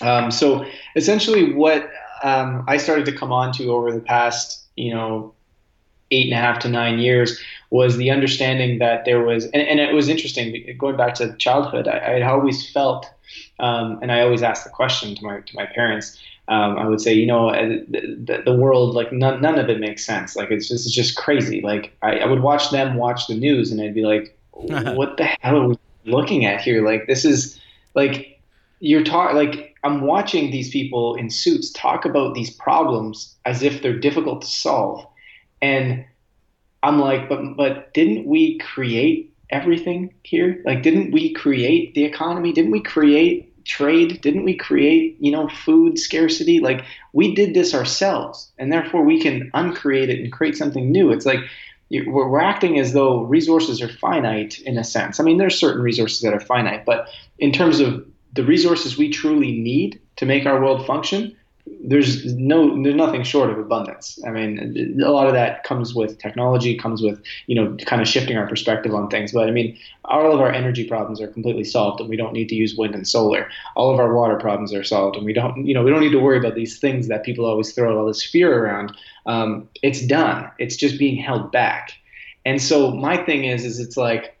Um, so essentially what um, I started to come on to over the past, you know, eight and a half to nine years was the understanding that there was, and, and it was interesting, going back to childhood, I, I had always felt, um, and I always asked the question to my to my parents, um, I would say, you know, the, the world, like none, none of it makes sense. Like it's just, it's just crazy. Like I, I would watch them watch the news and I'd be like, what the hell are we looking at here? Like this is like, you're talking like, I'm watching these people in suits talk about these problems as if they're difficult to solve. And I'm like, but but didn't we create everything here? Like, didn't we create the economy? Didn't we create trade? Didn't we create, you know, food scarcity? Like, we did this ourselves, and therefore we can uncreate it and create something new. It's like we're, we're acting as though resources are finite in a sense. I mean, there's certain resources that are finite, but in terms of the resources we truly need to make our world function, There's no, there's nothing short of abundance. I mean, a lot of that comes with technology, comes with, you know, kind of shifting our perspective on things. But I mean, all of our energy problems are completely solved, and we don't need to use wind and solar. All of our water problems are solved, and we don't, you know, we don't need to worry about these things that people always throw all this fear around. Um, it's done. It's just being held back. And so my thing is, is it's like,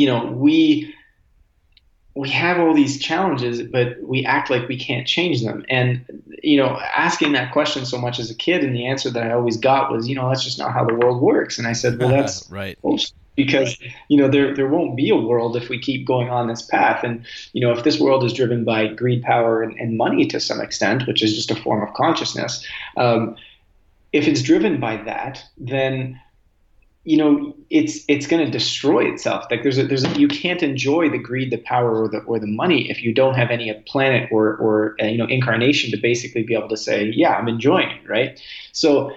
you know, we. we have all these challenges, but we act like we can't change them. And, you know, asking that question so much as a kid, and the answer that I always got was, you know, that's just not how the world works. And I said, well, that's right. Because, you know, there, there won't be a world if we keep going on this path. And, you know, if this world is driven by greed, power, and, and money to some extent, which is just a form of consciousness, um, if it's driven by that, then you know, it's it's going to destroy itself. Like there's a, there's a, you can't enjoy the greed, the power, or the or the money if you don't have any planet or or uh, you know incarnation to basically be able to say, yeah, I'm enjoying it, right? So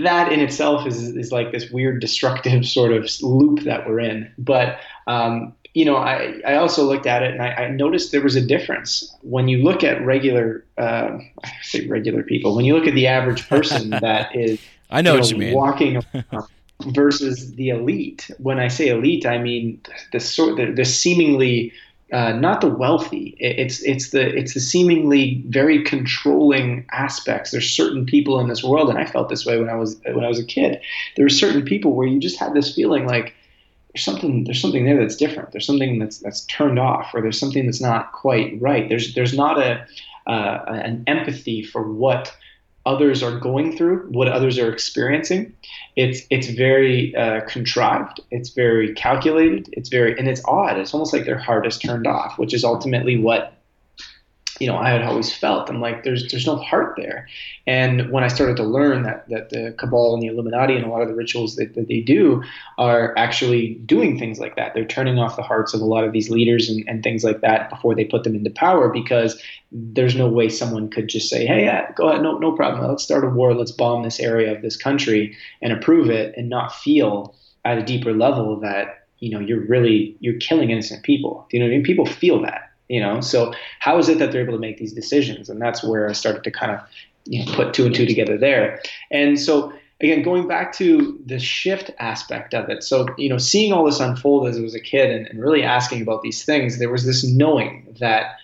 that in itself is is like this weird destructive sort of loop that we're in. But um, you know, I I also looked at it and I, I noticed there was a difference when you look at regular uh, I say regular people when you look at the average person that is I know, you know what you mean walking around. Versus the elite. When I say elite, I mean the sort, the, the seemingly uh, not the wealthy. It's it's the it's the seemingly very controlling aspects. There's certain people in this world, and I felt this way when I was when I was a kid. There were certain people where you just had this feeling like there's something there's something there that's different. There's something that's that's turned off, or there's something that's not quite right. There's there's not a uh, an empathy for what others are going through, what others are experiencing. It's it's very uh, contrived. It's very calculated. It's very, and it's odd. It's almost like their heart is turned off, which is ultimately what, you know, I had always felt. I'm like, there's there's no heart there. And when I started to learn that that the Cabal and the Illuminati and a lot of the rituals that, that they do are actually doing things like that. They're turning off the hearts of a lot of these leaders and, and things like that before they put them into power, because there's no way someone could just say, hey, yeah, go ahead, no, no problem. Let's start a war. Let's bomb this area of this country and approve it, and not feel at a deeper level that, you know, you're really, you're killing innocent people. Do you know what I mean? People feel that, you know? So how is it that they're able to make these decisions? And that's where I started to kind of, you know, put two and two together there. And so again, going back to the shift aspect of it. So, you know, seeing all this unfold as I was a kid and, and really asking about these things, there was this knowing that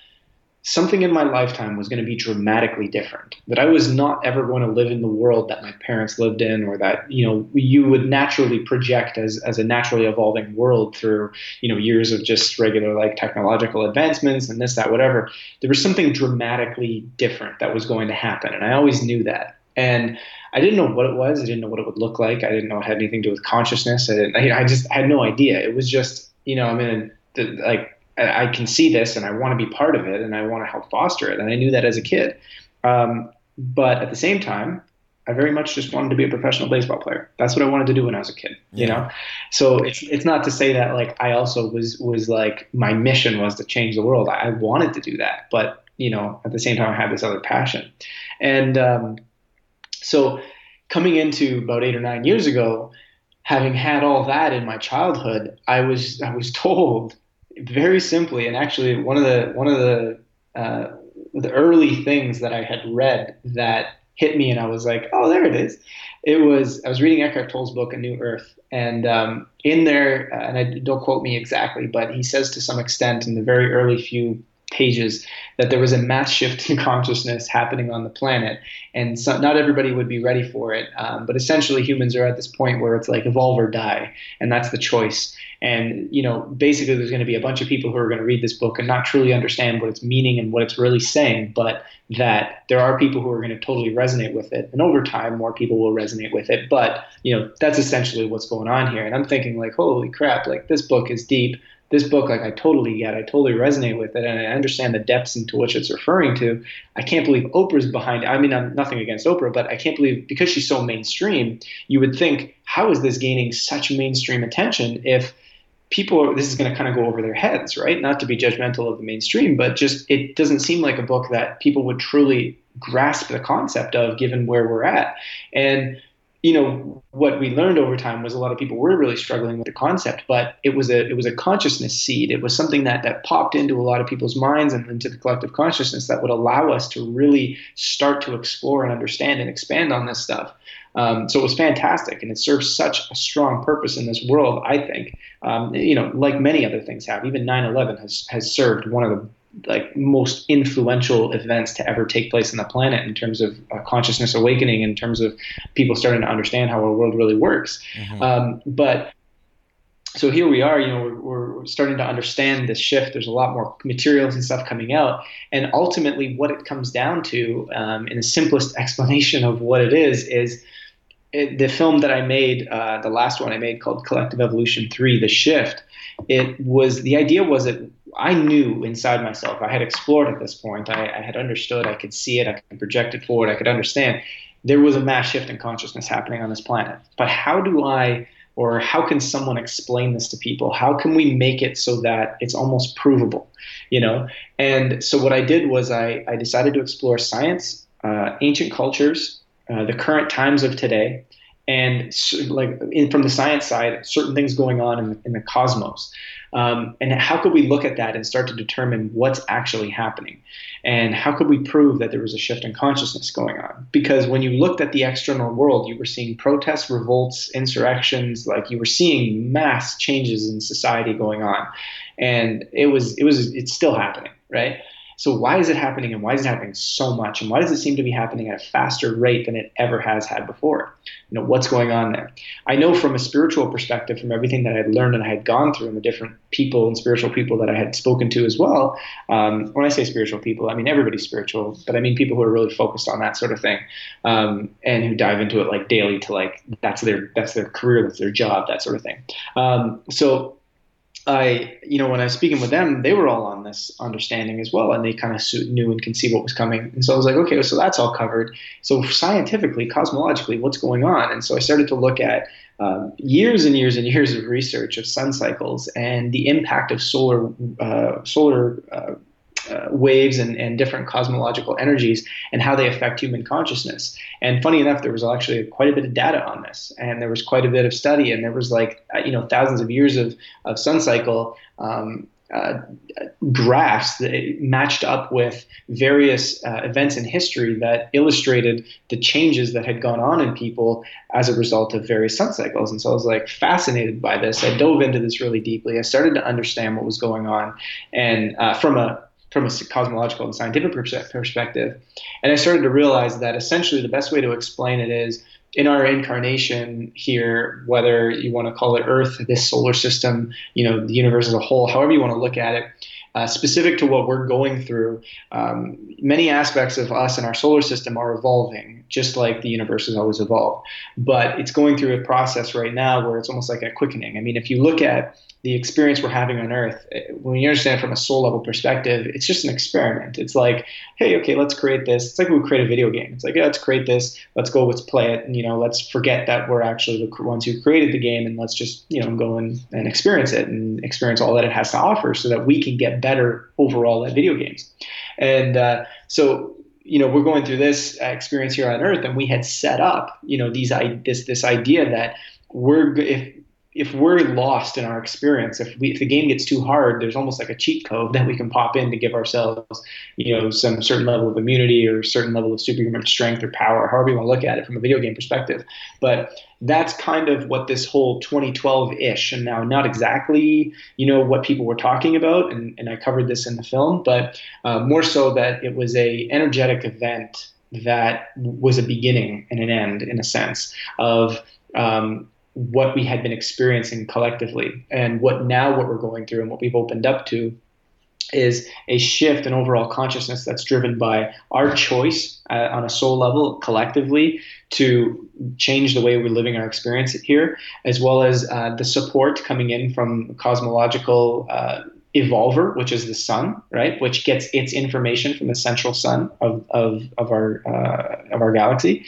something in my lifetime was going to be dramatically different, that I was not ever going to live in the world that my parents lived in, or that, you know, you would naturally project as, as a naturally evolving world through, you know, years of just regular like technological advancements and this, that, whatever. There was something dramatically different that was going to happen. And I always knew that. And I didn't know what it was. I didn't know what it would look like. I didn't know it had anything to do with consciousness. I didn't, I, I just had no idea. It was just, you know, I mean, the, like, I can see this and I want to be part of it and I want to help foster it. And I knew that as a kid. Um, but at the same time, I very much just wanted to be a professional baseball player. That's what I wanted to do when I was a kid, you yeah. know? So it's, it's not to say that like I also was, was like my mission was to change the world. I wanted to do that, but you know, at the same time I had this other passion. And, um, so coming into about eight or nine years ago, having had all that in my childhood, I was, I was told very simply, and actually one of the one of the uh, the early things that I had read that hit me, and I was like, oh, there it is. It was I was reading Eckhart Tolle's book, A New Earth, and um, in there, uh, and I, don't quote me exactly, but he says to some extent in the very early few pages that there was a mass shift in consciousness happening on the planet, and so, not everybody would be ready for it. Um, but essentially, humans are at this point where it's like evolve or die, and that's the choice. And, you know, basically there's going to be a bunch of people who are going to read this book and not truly understand what it's meaning and what it's really saying, but that there are people who are going to totally resonate with it. And over time, more people will resonate with it. But, you know, that's essentially what's going on here. And I'm thinking like, holy crap, like this book is deep. This book, like I totally get, I totally resonate with it, and I understand the depths into which it's referring to. I can't believe Oprah's behind it. I mean, I'm nothing against Oprah, but I can't believe, because she's so mainstream, you would think, how is this gaining such mainstream attention if people are, this is going to kind of go over their heads, right? Not to be judgmental of the mainstream, but just it doesn't seem like a book that people would truly grasp the concept of given where we're at. And you know, what we learned over time was a lot of people were really struggling with the concept, but it was a it was a consciousness seed. It was something that that popped into a lot of people's minds and into the collective consciousness that would allow us to really start to explore and understand and expand on this stuff. Um, so it was fantastic, and it serves such a strong purpose in this world, I think. Um, you know, like many other things have, even nine eleven has has served one of the like most influential events to ever take place on the planet in terms of uh, consciousness awakening, in terms of people starting to understand how our world really works. Mm-hmm. Um, but so here we are, you know, we're, we're starting to understand this shift. There's a lot more materials and stuff coming out. And ultimately what it comes down to, um, in the simplest explanation of what it is, is it, the film that I made, uh, the last one I made called Collective Evolution three: The Shift. It was, the idea was that I knew inside myself, I had explored at this point, I, I had understood, I could see it, I could project it forward, I could understand, there was a mass shift in consciousness happening on this planet. But how do I, or how can someone explain this to people? How can we make it so that it's almost provable, you know? And so what I did was I, I decided to explore science, uh, ancient cultures, uh, the current times of today, and like in, from the science side, certain things going on in, in the cosmos. Um, and how could we look at that and start to determine what's actually happening? And how could we prove that there was a shift in consciousness going on? Because when you looked at the external world, you were seeing protests, revolts, insurrections, like you were seeing mass changes in society going on. And it was, it was, it's still happening, right? So why is it happening, and why is it happening so much, and why does it seem to be happening at a faster rate than it ever has had before? You know, what's going on there? I know from a spiritual perspective, from everything that I had learned and I had gone through, and the different people and spiritual people that I had spoken to as well. Um, when I say spiritual people, I mean everybody's spiritual, but I mean people who are really focused on that sort of thing, um, and who dive into it like daily to like that's their that's their career, that's their job, that sort of thing. Um, so. I, you know, when I was speaking with them, they were all on this understanding as well, and they kind of knew and could see what was coming. And so I was like, okay, so that's all covered. So scientifically, cosmologically, what's going on? And so I started to look at um, years and years and years of research of sun cycles and the impact of solar, uh, solar uh, uh, waves and, and different cosmological energies and how they affect human consciousness. And funny enough, there was actually quite a bit of data on this, and there was quite a bit of study, and there was like, you know, thousands of years of, of sun cycle um, uh, graphs that matched up with various uh, events in history that illustrated the changes that had gone on in people as a result of various sun cycles. And so I was like fascinated by this. I dove into this really deeply. I started to understand what was going on, and uh, from a from a cosmological and scientific perspective. And I started to realize that essentially the best way to explain it is in our incarnation here, whether you want to call it Earth, this solar system, you know, the universe as a whole, however you want to look at it, uh, specific to what we're going through, um, many aspects of us and our solar system are evolving, just like the universe has always evolved. But it's going through a process right now where it's almost like a quickening. I mean, if you look at the experience we're having on Earth, when you understand from a soul level perspective, it's just an experiment. It's like, hey, okay, let's create this. It's like we create a video game. It's like, yeah, let's create this. Let's go, let's play it. And, you know, let's forget that we're actually the ones who created the game, and let's just, you know, go and, and experience it and experience all that it has to offer so that we can get better overall at video games. And uh, so, you know, we're going through this experience here on Earth, and we had set up, you know, these, this, this idea that we're, if, if we're lost in our experience, if, we, if the game gets too hard, there's almost like a cheat code that we can pop in to give ourselves, you know, some certain level of immunity or a certain level of superhuman strength or power, however you want to look at it from a video game perspective. But that's kind of what this whole twenty twelve-ish, and now not exactly, you know, what people were talking about, and, and I covered this in the film, but uh, more so that it was a energetic event that was a beginning and an end, in a sense, of um, what we had been experiencing collectively, and what now what we're going through and what we've opened up to is a shift in overall consciousness that's driven by our choice uh, on a soul level collectively to change the way we're living our experience here, as well as uh, the support coming in from cosmological uh, evolver, which is the sun, right, which gets its information from the central sun of of, of our uh, of our galaxy,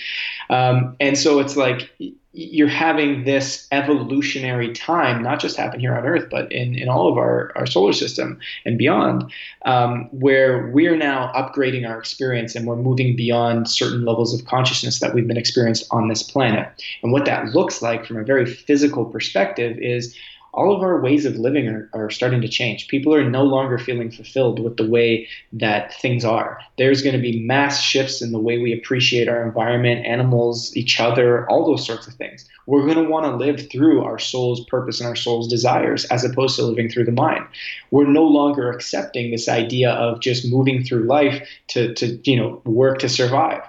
um, and so it's like you're having this evolutionary time, not just happen here on Earth, but in in all of our our solar system and beyond, um, where we're now upgrading our experience and we're moving beyond certain levels of consciousness that we've been experienced on this planet. And what that looks like from a very physical perspective is all of our ways of living are, are starting to change. People are no longer feeling fulfilled with the way that things are. There's going to be mass shifts in the way we appreciate our environment, animals, each other, all those sorts of things. We're going to want to live through our soul's purpose and our soul's desires as opposed to living through the mind. We're no longer accepting this idea of just moving through life to, to you know, work to survive.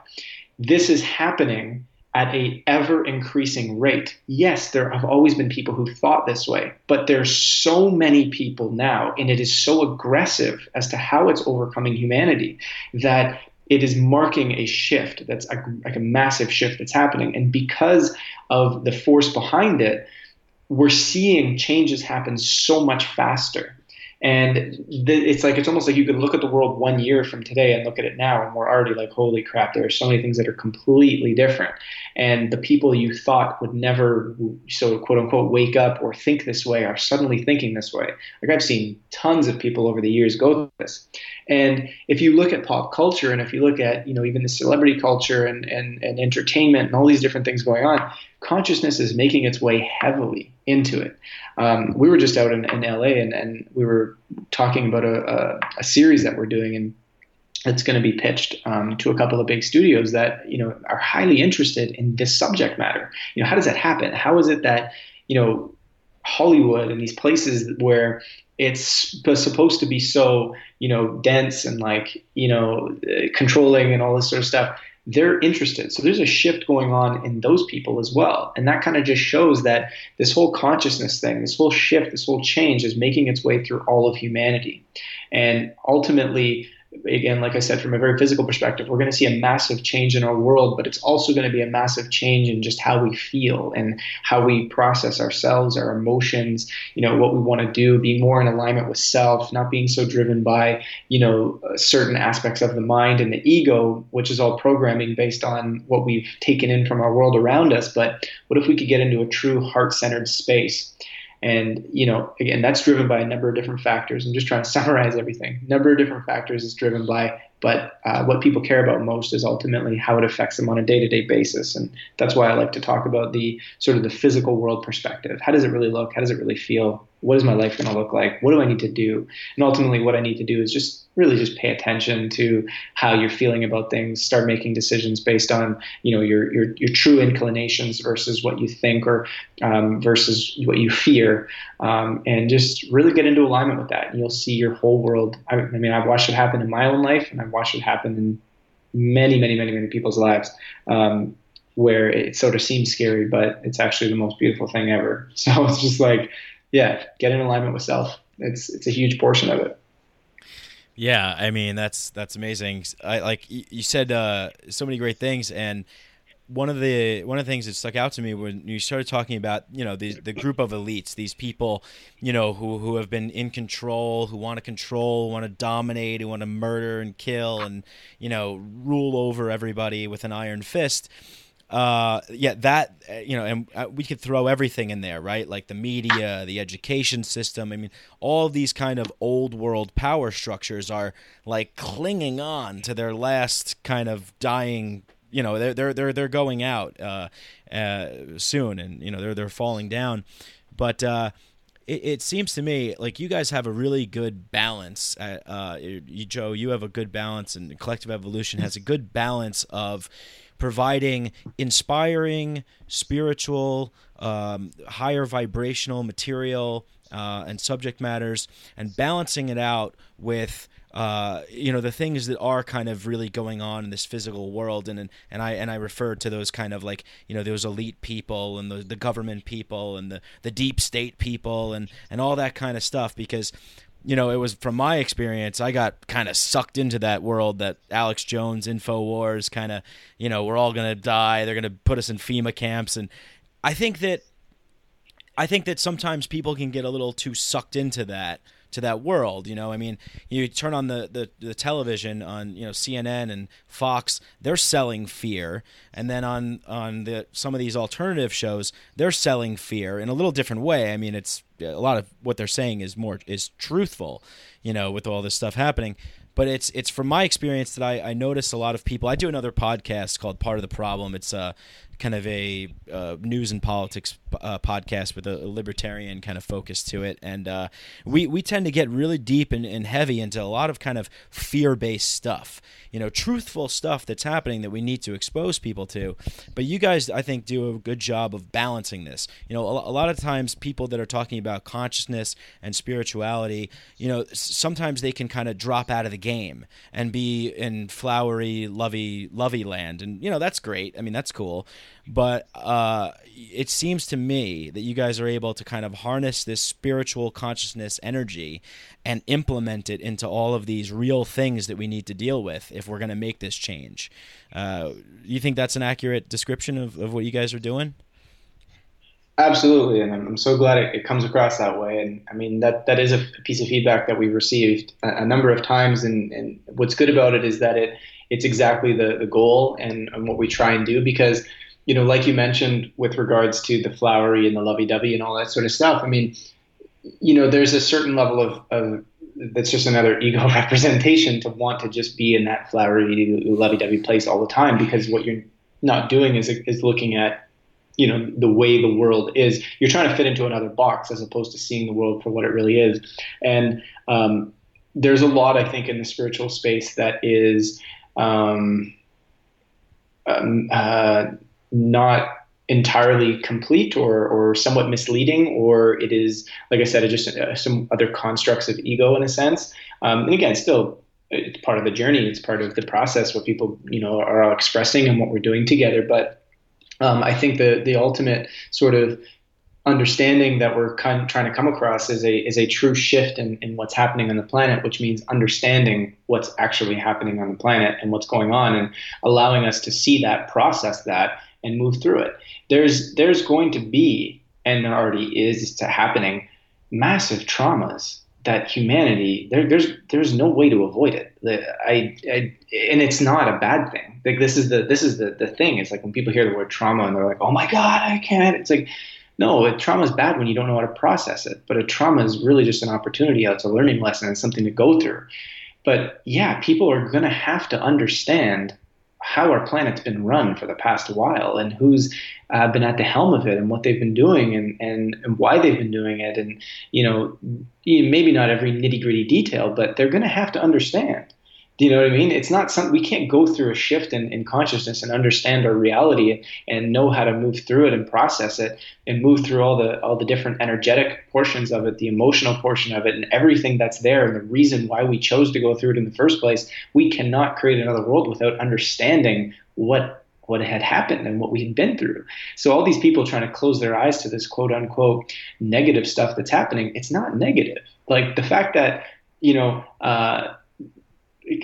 This is happening at a ever-increasing rate. Yes, there have always been people who thought this way, but there's so many people now, and it is so aggressive as to how it's overcoming humanity, that it is marking a shift that's a, like a massive shift that's happening. And because of the force behind it, we're seeing changes happen so much faster. And it's like, it's almost like you can look at the world one year from today and look at it now, and we're already like, holy crap, there are so many things that are completely different. And the people you thought would never, so quote unquote, wake up or think this way are suddenly thinking this way. Like, I've seen tons of people over the years go through this. And if you look at pop culture, and if you look at, you know, even the celebrity culture and, and, and entertainment and all these different things going on, consciousness is making its way heavily into it. Um, we were just out in, in L A, and, and we were talking about a, a, a series that we're doing, and it's going to be pitched um, to a couple of big studios that, you know, are highly interested in this subject matter. You know, how does that happen? How is it that, you know, Hollywood and these places where it's supposed to be so, you know, dense and like, you know, controlling and all this sort of stuff, they're interested. So there's a shift going on in those people as well. And that kind of just shows that this whole consciousness thing, this whole shift, this whole change is making its way through all of humanity. And ultimately, again, like I said, from a very physical perspective, we're going to see a massive change in our world, but it's also going to be a massive change in just how we feel and how we process ourselves, our emotions, you know, what we want to do, being more in alignment with self, not being so driven by, you know, certain aspects of the mind and the ego, which is all programming based on what we've taken in from our world around us. But what if we could get into a true heart-centered space? And, you know, again, that's driven by a number of different factors. I'm just trying to summarize everything. Number of different factors is driven by, but uh, what people care about most is ultimately how it affects them on a day-to-day basis. And that's why I like to talk about the sort of the physical world perspective. How does it really look? How does it really feel? What is my life going to look like? What do I need to do? And ultimately what I need to do is just really just pay attention to how you're feeling about things, start making decisions based on, you know, your your, your true inclinations versus what you think or um, versus what you fear, um, and just really get into alignment with that. And you'll see your whole world. I, I mean, I've watched it happen in my own life, and I've watched it happen in many, many, many, many people's lives, um, where it sort of seems scary, but it's actually the most beautiful thing ever. So it's just like, yeah, get in alignment with self. It's it's a huge portion of it. Yeah, I mean, that's that's amazing. I like you said uh, so many great things, and one of the one of the things that stuck out to me when you started talking about, you know, the the group of elites, these people, you know, who who have been in control, who want to control, want to dominate, who want to murder and kill, and, you know, rule over everybody with an iron fist. Uh, yeah, that, you know, and we could throw everything in there, right? Like the media, the education system. I mean, all these kind of old world power structures are like clinging on to their last kind of dying. You know, they're they're they're they're going out uh, uh, soon, and you know they're they're falling down. But uh, it, it seems to me like you guys have a really good balance. At, uh, you, Joe, you have a good balance, and Collective Evolution has a good balance of providing inspiring, spiritual, um, higher vibrational material uh, and subject matters, and balancing it out with Uh, you know, the things that are kind of really going on in this physical world. And, and, and I, and I refer to those kind of like, you know, those elite people and the, the government people and the, the deep state people and, and all that kind of stuff, because, you know, it was from my experience, I got kind of sucked into that world, that Alex Jones, InfoWars kind of, you know, we're all going to die. They're going to put us in FEMA camps. And I think that, I think that sometimes people can get a little too sucked into that. to that world, you know, I mean, you turn on the, the, the television on, you know, C N N and Fox, they're selling fear. And then on, on the, some of these alternative shows, they're selling fear in a little different way. I mean, it's a lot of what they're saying is more, is truthful, you know, with all this stuff happening. But it's, it's from my experience that I, I notice a lot of people, I do another podcast called Part of the Problem. It's a kind of a uh, news and politics uh, podcast with a, a libertarian kind of focus to it. And uh, we, we tend to get really deep and, and heavy into a lot of kind of fear-based stuff, you know, truthful stuff that's happening that we need to expose people to. But you guys, I think, do a good job of balancing this. You know, a, a lot of times people that are talking about consciousness and spirituality, you know, sometimes they can kind of drop out of the game and be in flowery, lovey, lovey land. And, you know, that's great. I mean, that's cool. But uh, it seems to me that you guys are able to kind of harness this spiritual consciousness energy and implement it into all of these real things that we need to deal with if we're going to make this change. Uh, you think that's an accurate description of, of what you guys are doing? Absolutely, and I'm so glad it, it comes across that way. And I mean, that that is a piece of feedback that we've received a, a number of times, and, and what's good about it is that it it's exactly the, the goal and, and what we try and do, because, you know, like you mentioned with regards to the flowery and the lovey-dovey and all that sort of stuff, I mean, you know, there's a certain level of, of that's just another ego representation to want to just be in that flowery, lovey-dovey place all the time, because what you're not doing is is looking at, you know, the way the world is. You're trying to fit into another box as opposed to seeing the world for what it really is. And um, there's a lot, I think, in the spiritual space that is um, um, uh, not entirely complete or, or somewhat misleading, or it is, like I said, just uh, some other constructs of ego in a sense. Um, and again, still, it's part of the journey. It's part of the process, what people, you know, are all expressing and what we're doing together. But Um, I think the the ultimate sort of understanding that we're kind of trying to come across is a is a true shift in, in what's happening on the planet, which means understanding what's actually happening on the planet and what's going on, and allowing us to see that, process that, and move through it. There's there's going to be, and there already is, it's happening, massive traumas that humanity, there, there's there's no way to avoid it. I, I and it's not a bad thing. Like this is the this is the, the thing. It's like when people hear the word trauma and they're like, oh my God, I can't. It's like, no, a trauma is bad when you don't know how to process it. But a trauma is really just an opportunity. It's a learning lesson. It's something to go through. But yeah, people are going to have to understand how our planet's been run for the past while, and who's uh, been at the helm of it, and what they've been doing, and, and, and why they've been doing it. And, you know, maybe not every nitty gritty detail, but they're going to have to understand. Do you know what I mean? It's not something, we can't go through a shift in, in consciousness and understand our reality and know how to move through it and process it and move through all the, all the different energetic portions of it, the emotional portion of it, and everything that's there, and the reason why we chose to go through it in the first place. We cannot create another world without understanding what, what had happened and what we had been through. So all these people trying to close their eyes to this quote unquote negative stuff that's happening, it's not negative. Like the fact that, you know, uh,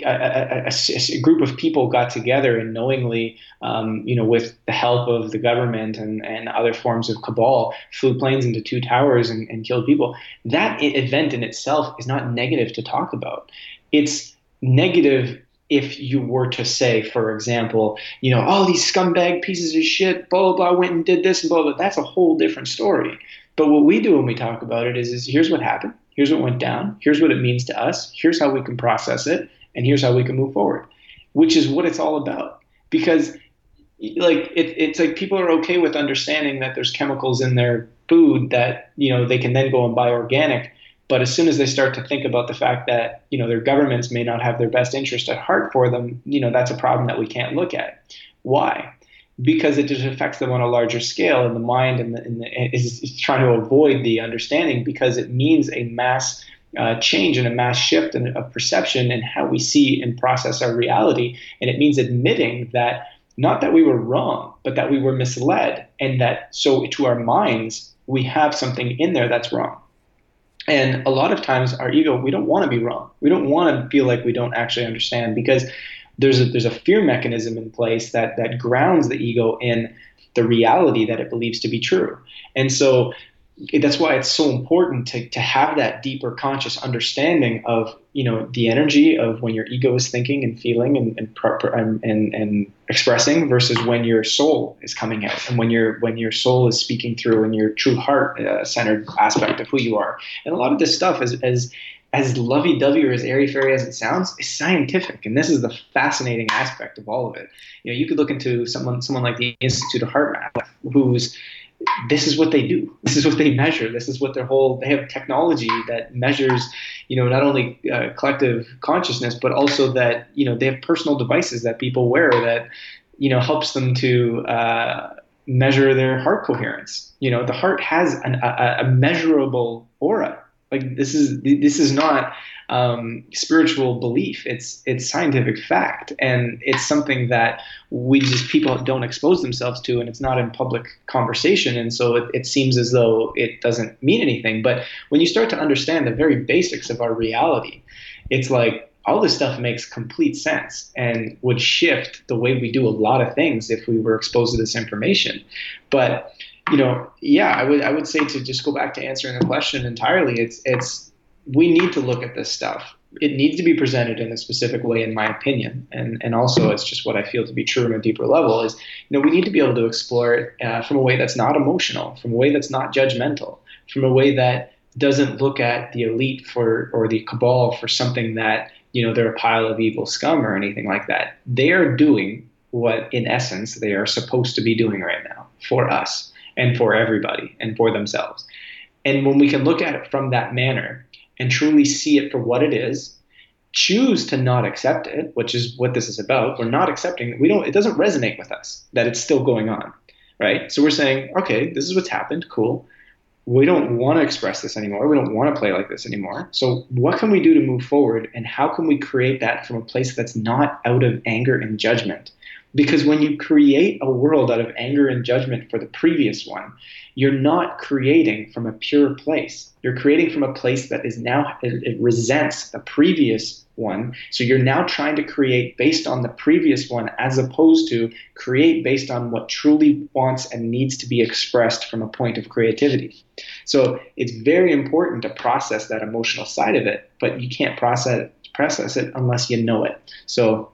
A, a, a group of people got together and knowingly, um, you know, with the help of the government and, and other forms of cabal, flew planes into two towers and, and killed people. That event in itself is not negative to talk about. It's negative if you were to say, for example, you know, all these scumbag pieces of shit, blah, blah, blah, went and did this and blah, blah. That's a whole different story. But what we do when we talk about it is, is here's what happened. Here's what went down. Here's what it means to us. Here's how we can process it. And here's how we can move forward, which is what it's all about. Because like it, it's like people are okay with understanding that there's chemicals in their food that, you know, they can then go and buy organic. But as soon as they start to think about the fact that, you know, their governments may not have their best interest at heart for them, you know, that's a problem that we can't look at. Why? Because it just affects them on a larger scale, and the mind and, the, and the, is, is trying to avoid the understanding, because it means a mass uh, change and a mass shift in, of perception in how we see and process our reality. And it means admitting that not that we were wrong, but that we were misled, and that so to our minds, we have something in there that's wrong. And a lot of times our ego, we don't want to be wrong. We don't want to feel like we don't actually understand, because there's a, there's a fear mechanism in place that, that grounds the ego in the reality that it believes to be true. And so that's why it's so important to, to have that deeper conscious understanding of, you know, the energy of when your ego is thinking and feeling and and, and, and, and expressing, versus when your soul is coming out and when your when your soul is speaking through, and your true heart uh, centered aspect of who you are. And a lot of this stuff is as as lovey-dovey or as airy-fairy as it sounds, is scientific. And this is the fascinating aspect of all of it. You know, you could look into someone someone like the Institute of HeartMath, who's this is what they do. This is what they measure. This is what their whole, they have technology that measures, you know, not only uh, collective consciousness, but also that, you know, they have personal devices that people wear that, you know, helps them to uh, measure their heart coherence. You know, the heart has an, a, a measurable aura. Like this is, this is not um, spiritual belief. It's, it's scientific fact. And it's something that we just, people don't expose themselves to, and it's not in public conversation. And so it, it seems as though it doesn't mean anything. But when you start to understand the very basics of our reality, it's like all this stuff makes complete sense and would shift the way we do a lot of things if we were exposed to this information. But you know, yeah, I would I would say, to just go back to answering the question entirely, it's it's we need to look at this stuff. It needs to be presented in a specific way, in my opinion, and and also it's just what I feel to be true on a deeper level. Is, you know, we need to be able to explore it uh, from a way that's not emotional, from a way that's not judgmental, from a way that doesn't look at the elite for or the cabal for something that, you know, they're a pile of evil scum or anything like that. They are doing what, in essence, they are supposed to be doing right now for us, and for everybody, and for themselves. And when we can look at it from that manner and truly see it for what it is, choose to not accept it, which is what this is about. We're not accepting it. We don't, it doesn't resonate with us that it's still going on, right? So we're saying, okay, this is what's happened, cool. We don't want to express this anymore. We don't want to play like this anymore. So what can we do to move forward, and how can we create that from a place that's not out of anger and judgment? Because when you create a world out of anger and judgment for the previous one, you're not creating from a pure place. You're creating from a place that is now, it resents the previous one. So you're now trying to create based on the previous one, as opposed to create based on what truly wants and needs to be expressed from a point of creativity. So it's very important to process that emotional side of it, but you can't process, process it unless you know it. So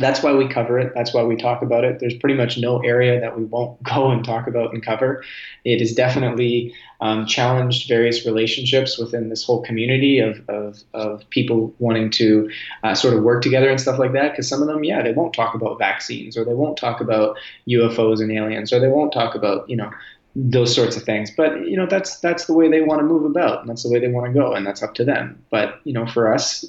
that's why we cover it. That's why we talk about it. There's pretty much no area that we won't go and talk about and cover. It has definitely um, challenged various relationships within this whole community of of, of people wanting to uh, sort of work together and stuff like that. Because some of them, yeah, they won't talk about vaccines, or they won't talk about U F Os and aliens, or they won't talk about, you know, those sorts of things. But, you know, that's that's the way they want to move about, and that's the way they want to go, and that's up to them. But, you know, for us,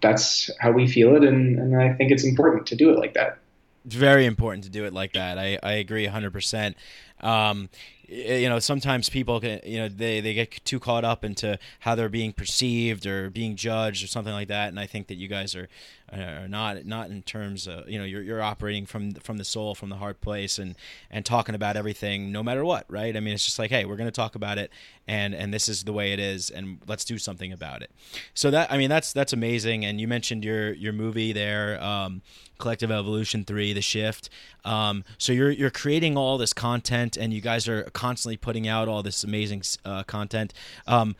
that's how we feel it, and, and I think it's important to do it like that. It's very important to do it like that. I, I agree one hundred percent. Um, you know, sometimes people can, you know, they, they get too caught up into how they're being perceived or being judged or something like that. And I think that you guys are are not not in terms of, you know, you're you're operating from from the soul, from the heart place, and and talking about everything, no matter what, right? I mean, it's just like, hey, we're going to talk about it, and and this is the way it is, and let's do something about it. So that, I mean, that's that's amazing. And you mentioned your your movie there, um, Collective Evolution three, The Shift. Um, so you're you're creating all this content, and you guys are constantly putting out all this amazing uh, content. Um,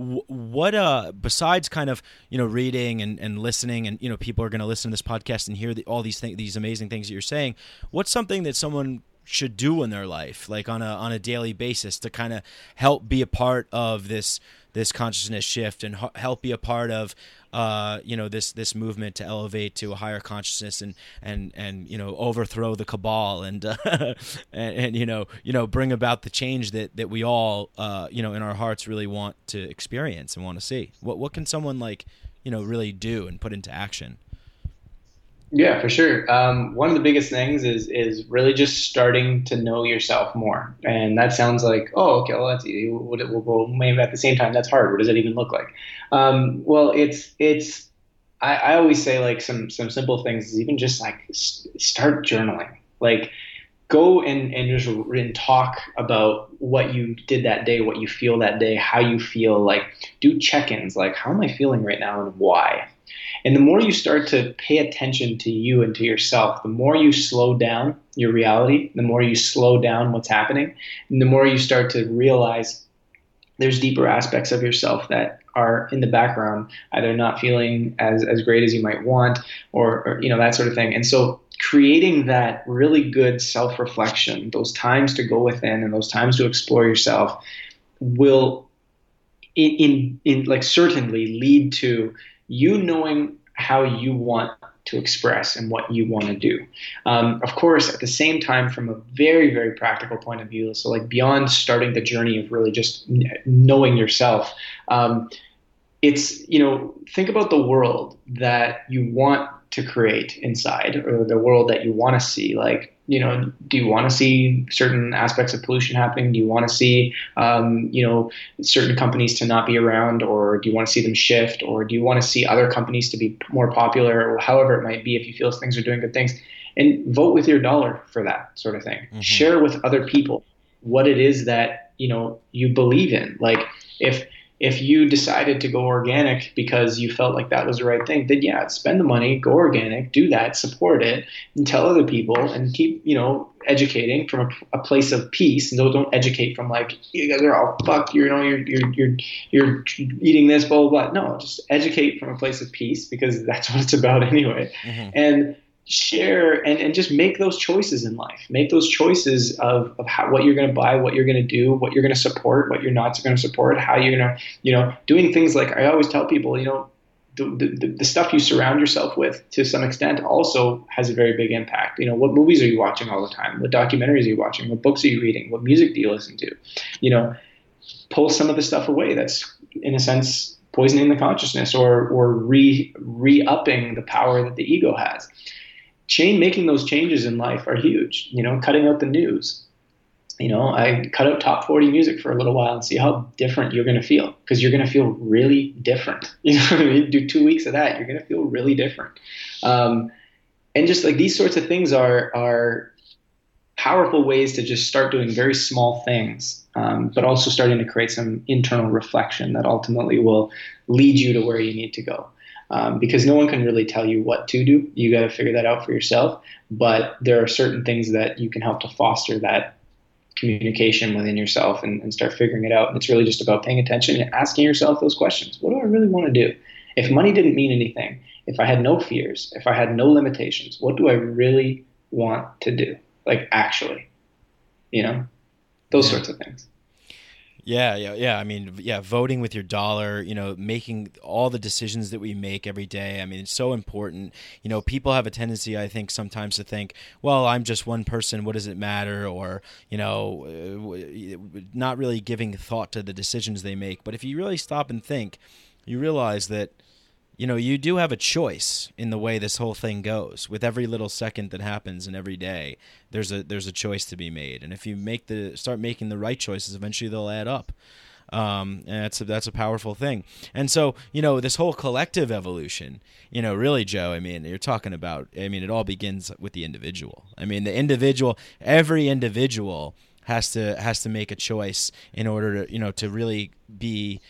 what uh besides kind of, you know, reading and, and listening, and, you know, people are going to listen to this podcast and hear the, all these things, these amazing things that you're saying, what's something that someone should do in their life, like on a on a daily basis, to kind of help be a part of this this consciousness shift and help be a part of uh, you know this this movement to elevate to a higher consciousness and and and you know overthrow the cabal and uh, and, and you know you know bring about the change that that we all uh, you know in our hearts really want to experience and want to see. What what can someone like you know really do and put into action? Yeah, for sure. Um, one of the biggest things is is really just starting to know yourself more. And that sounds like, oh, okay, well, that's easy. We'll, we'll, we'll, maybe at the same time, that's hard. What does that even look like? Um, well, it's it's. I, I always say like some some simple things is even just like s- start journaling. Like go and and just and talk about what you did that day, what you feel that day, how you feel. Like do check-ins. Like how am I feeling right now and why? And the more you start to pay attention to you and to yourself, the more you slow down your reality, the more you slow down what's happening, and the more you start to realize there's deeper aspects of yourself that are in the background, either not feeling as, as great as you might want or, or, you know, that sort of thing. And so creating that really good self-reflection, those times to go within and those times to explore yourself will in, in, in like certainly lead to you knowing how you want to express and what you want to do. Um, of course, at the same time, from a very, very practical point of view, so like beyond starting the journey of really just knowing yourself, um, it's, you know, think about the world that you want to create inside or the world that you want to see. Like, you know, do you want to see certain aspects of pollution happening? Do you want to see, um, you know, certain companies to not be around, or do you want to see them shift, or do you want to see other companies to be more popular, or however it might be if you feel things are doing good things? And vote with your dollar for that sort of thing. Mm-hmm. Share with other people what it is that, you know, you believe in. Like if if you decided to go organic because you felt like that was the right thing, then yeah, spend the money, go organic, do that, support it, and tell other people and keep, you know, educating from a, a place of peace. No, don't educate from like, you guys are all fucked, you know, you're, you're, you're, you're eating this, blah, blah, blah. No, just educate from a place of peace because that's what it's about anyway. Mm-hmm. And share and, and just make those choices in life. Make those choices of, of how, what you're going to buy, what you're going to do, what you're going to support, what you're not going to support, how you're going to, you know, doing things like I always tell people, you know, the, the, the stuff you surround yourself with to some extent also has a very big impact. You know, what movies are you watching all the time? What documentaries are you watching? What books are you reading? What music do you listen to? You know, pull some of the stuff away that's, in a sense, poisoning the consciousness or, or re, re-upping the power that the ego has. Chain making those changes in life are huge, you know, cutting out the news. You know, I cut out top forty music for a little while and see how different you're going to feel, because you're going to feel really different. You know what I mean? Do two weeks of that, you're going to feel really different. Um, and just like these sorts of things are, are powerful ways to just start doing very small things, um, but also starting to create some internal reflection that ultimately will lead you to where you need to go. Um, because no one can really tell you what to do. You got to figure that out for yourself. But there are certain things that you can help to foster that communication within yourself and, and start figuring it out. And it's really just about paying attention and asking yourself those questions. What do I really want to do? If money didn't mean anything, if I had no fears, if I had no limitations, what do I really want to do? Like actually, you know, those yeah. sorts of things. Yeah, yeah, yeah. I mean, yeah, voting with your dollar, you know, making all the decisions that we make every day. I mean, it's so important. You know, people have a tendency, I think, sometimes to think, well, I'm just one person. What does it matter? Or, you know, not really giving thought to the decisions they make. But if you really stop and think, you realize that, you know, you do have a choice in the way this whole thing goes. With every little second that happens and every day, there's a there's a choice to be made. And if you make the start making the right choices, eventually they'll add up. Um, and that's a, that's a powerful thing. And so, you know, this whole collective evolution, you know, really, Joe, I mean, you're talking about, I mean, it all begins with the individual. I mean, the individual, every individual has to has to make a choice in order to, you know, to really be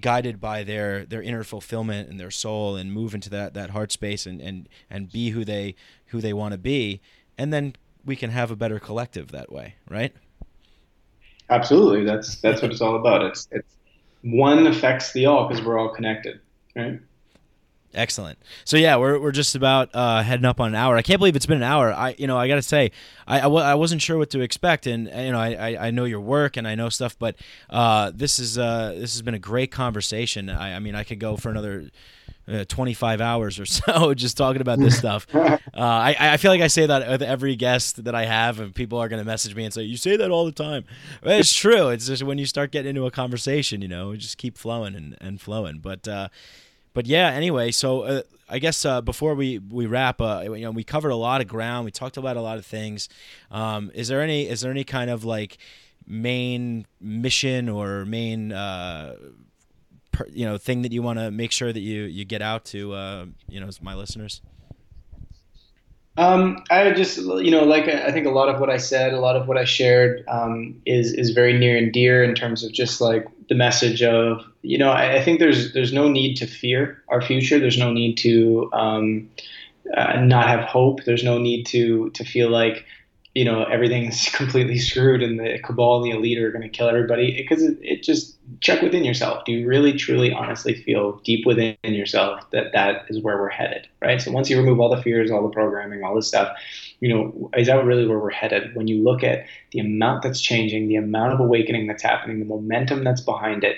guided by their, their inner fulfillment and their soul and move into that, that heart space and, and, and be who they who they want to be. And then we can have a better collective that way, right? Absolutely. That's that's what it's all about. It's it's one affects the all because we're all connected, right? Excellent. So yeah, we're we're just about uh, heading up on an hour. I can't believe it's been an hour. I you know I got to say I, I, w- I wasn't sure what to expect, and you know I, I know your work and I know stuff, but uh, this is uh, this has been a great conversation. I, I mean I could go for another uh, twenty-five hours or so just talking about this stuff. Uh, I I feel like I say that with every guest that I have, and people are going to message me and say you say that all the time. But it's true. It's just when you start getting into a conversation, you know, just keep flowing and, and flowing. But uh, But yeah, anyway, so uh, I guess uh, before we we wrap, uh, you know, we covered a lot of ground. We talked about a lot of things. Um, is there any is there any kind of like main mission or main uh, per, you know thing that you want to make sure that you, you get out to uh, you know my listeners? Um, I just you know like I think a lot of what I said, a lot of what I shared um, is is very near and dear in terms of just like the message of, you know, I, I think there's there's no need to fear our future. There's no need to um, uh, not have hope. There's no need to to feel like, you know, everything's completely screwed and the cabal and the elite are going to kill everybody. Because it, it, it just check within yourself. Do you really, truly, honestly feel deep within yourself that that is where we're headed, right? So once you remove all the fears, all the programming, all this stuff, you know, is that really where we're headed? When you look at the amount that's changing, the amount of awakening that's happening, the momentum that's behind it,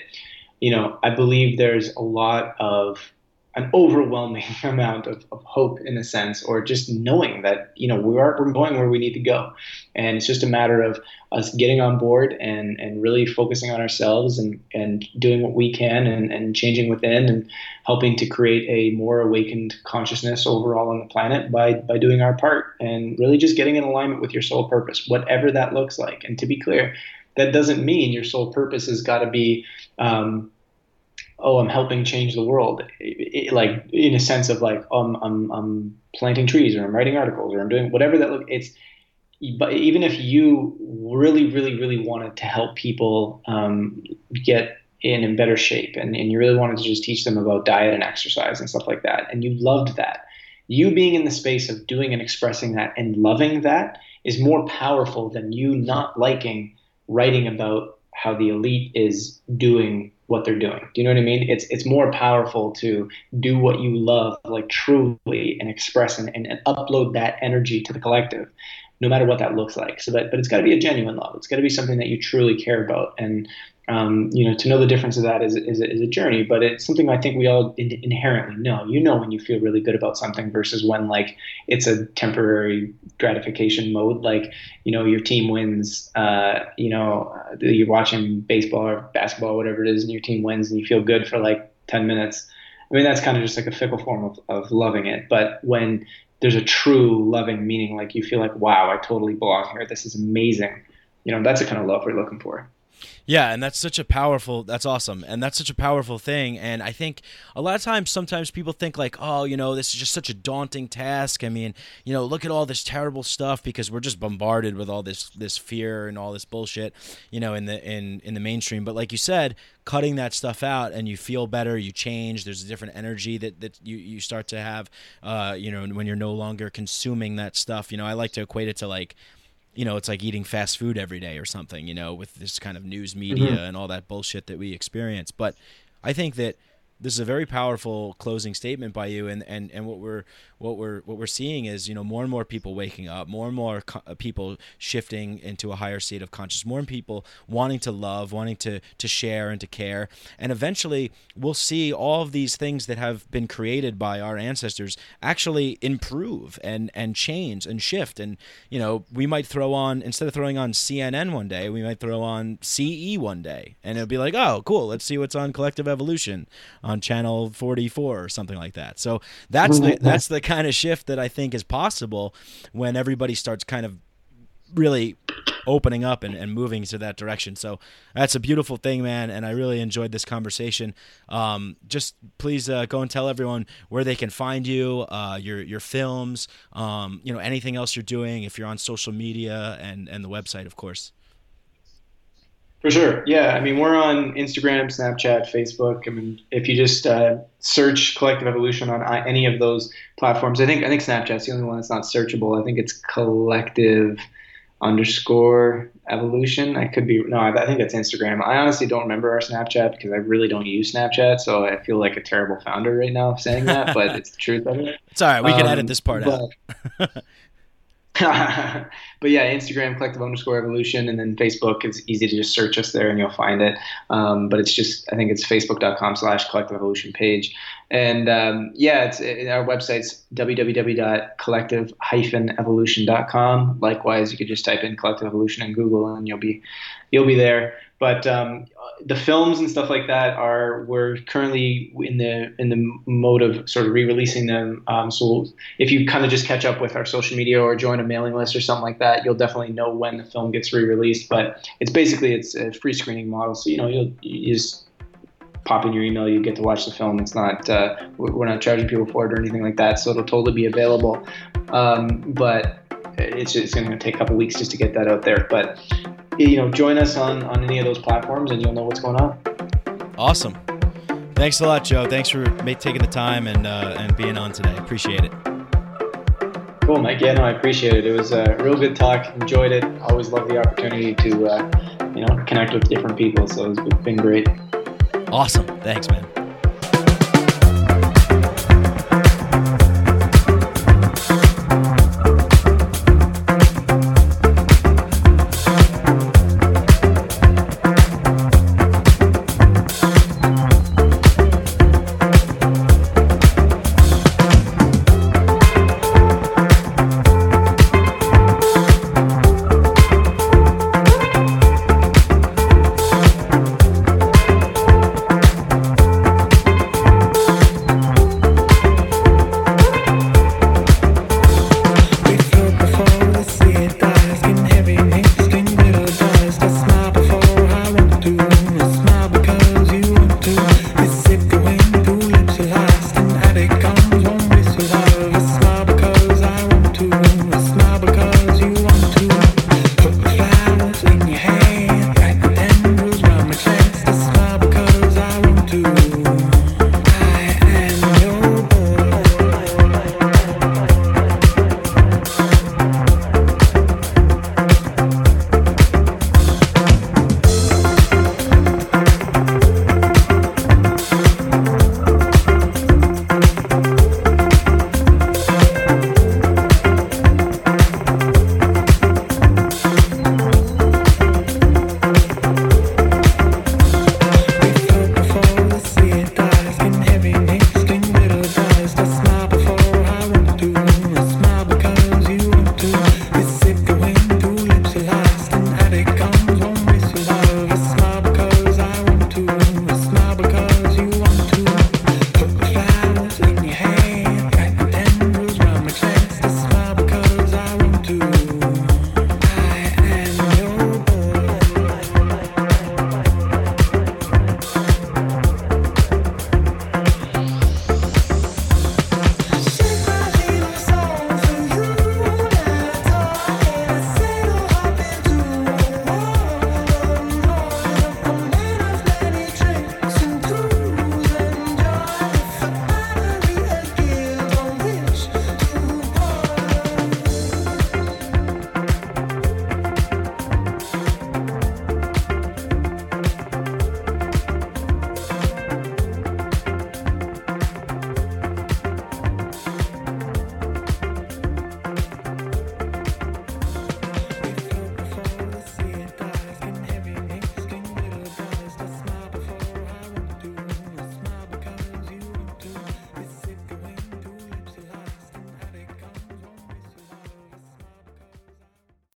you know, I believe there's a lot of an overwhelming amount of, of hope in a sense, or just knowing that, you know, we are, we're going where we need to go. And it's just a matter of us getting on board and, and really focusing on ourselves and, and doing what we can and, and changing within and helping to create a more awakened consciousness overall on the planet by, by doing our part and really just getting in alignment with your soul purpose, whatever that looks like. And to be clear, that doesn't mean your soul purpose has got to be, um, oh, I'm helping change the world, it, it, like in a sense of like, um, I'm, I'm planting trees or I'm writing articles or I'm doing whatever that look. It's, but even if you really, really, really wanted to help people um, get in in better shape and, and you really wanted to just teach them about diet and exercise and stuff like that, and you loved that, you being in the space of doing and expressing that and loving that is more powerful than you not liking writing about how the elite is doing what they're doing. Do you know what I mean? It's it's more powerful to do what you love, like truly, and express and, and, and upload that energy to the collective, no matter what that looks like. So that, but it's got to be a genuine love. It's got to be something that you truly care about. And um, you know, to know the difference of that is is, is a journey, but it's something I think we all in, inherently know. You know, when you feel really good about something versus when like it's a temporary gratification mode. Like, you know, your team wins. Uh, you know, you're watching baseball or basketball, whatever it is, and your team wins, and you feel good for like ten minutes. I mean, that's kind of just like a fickle form of, of loving it. But when there's a true loving meaning, like you feel like, wow, I totally belong here. This is amazing. You know, that's the kind of love we're looking for. Yeah. And that's such a powerful, that's awesome. And that's such a powerful thing. And I think a lot of times, sometimes people think like, oh, you know, this is just such a daunting task. I mean, you know, look at all this terrible stuff because we're just bombarded with all this, this fear and all this bullshit, you know, in the, in, in the mainstream. But like you said, cutting that stuff out and you feel better, you change, there's a different energy that, that you, you start to have, uh, you know, when you're no longer consuming that stuff. You know, I like to equate it to like, you know, it's like eating fast food every day or something, you know, with this kind of news media mm-hmm. and all that bullshit that we experience. But I think that this is a very powerful closing statement by you. And, and, and what we're, what we're, what we're seeing is, you know, more and more people waking up, more and more co- people shifting into a higher state of consciousness, more people wanting to love, wanting to, to share and to care. And eventually we'll see all of these things that have been created by our ancestors actually improve and, and change and shift. And, you know, we might throw on, instead of throwing on C N N one day, we might throw on C E one day and it'll be like, oh, cool. Let's see what's on Collective Evolution on channel forty-four or something like that. So that's the, that's the kind of shift that I think is possible when everybody starts kind of really opening up and, and moving to that direction. So that's a beautiful thing, man. And I really enjoyed this conversation. Um, just please uh, go and tell everyone where they can find you, uh, your, your films, um, you know, anything else you're doing, if you're on social media and, and the website, of course. For sure. Yeah. I mean, we're on Instagram, Snapchat, Facebook. I mean, if you just uh, search Collective Evolution on any of those platforms, I think I think Snapchat's the only one that's not searchable. I think it's Collective underscore evolution. I could be, no, I think that's Instagram. I honestly don't remember our Snapchat because I really don't use Snapchat, so I feel like a terrible founder right now saying that, but it's the truth of it. It's all right. We um, can edit this part but, out. But yeah, Instagram, collective underscore evolution, and then Facebook. It's easy to just search us there and you'll find it. Um, but it's just, I think it's facebook.com slash collective evolution page. And um, yeah, it's it, our website's w w w dot collective dash evolution dot com. Likewise, you could just type in collective evolution in Google and you'll be, you'll be there. But um, the films and stuff like that are, we're currently in the in the mode of sort of re-releasing them. Um, so if you kind of just catch up with our social media or join a mailing list or something like that, you'll definitely know when the film gets re-released. But it's basically, it's a free screening model. So, you know, you'll you just pop in your email, you get to watch the film. It's not, uh, we're not charging people for it or anything like that. So it'll totally be available. Um, but it's, it's going to take a couple weeks just to get that out there. But you know, join us on, on any of those platforms and you'll know what's going on. Awesome. Thanks a lot, Joe. Thanks for taking the time and uh, and being on today. Appreciate it. Cool, Mike. Yeah, no, I appreciate it. It was a real good talk. Enjoyed it. Always love the opportunity to, uh, you know, connect with different people. So it's been great. Awesome. Thanks, man.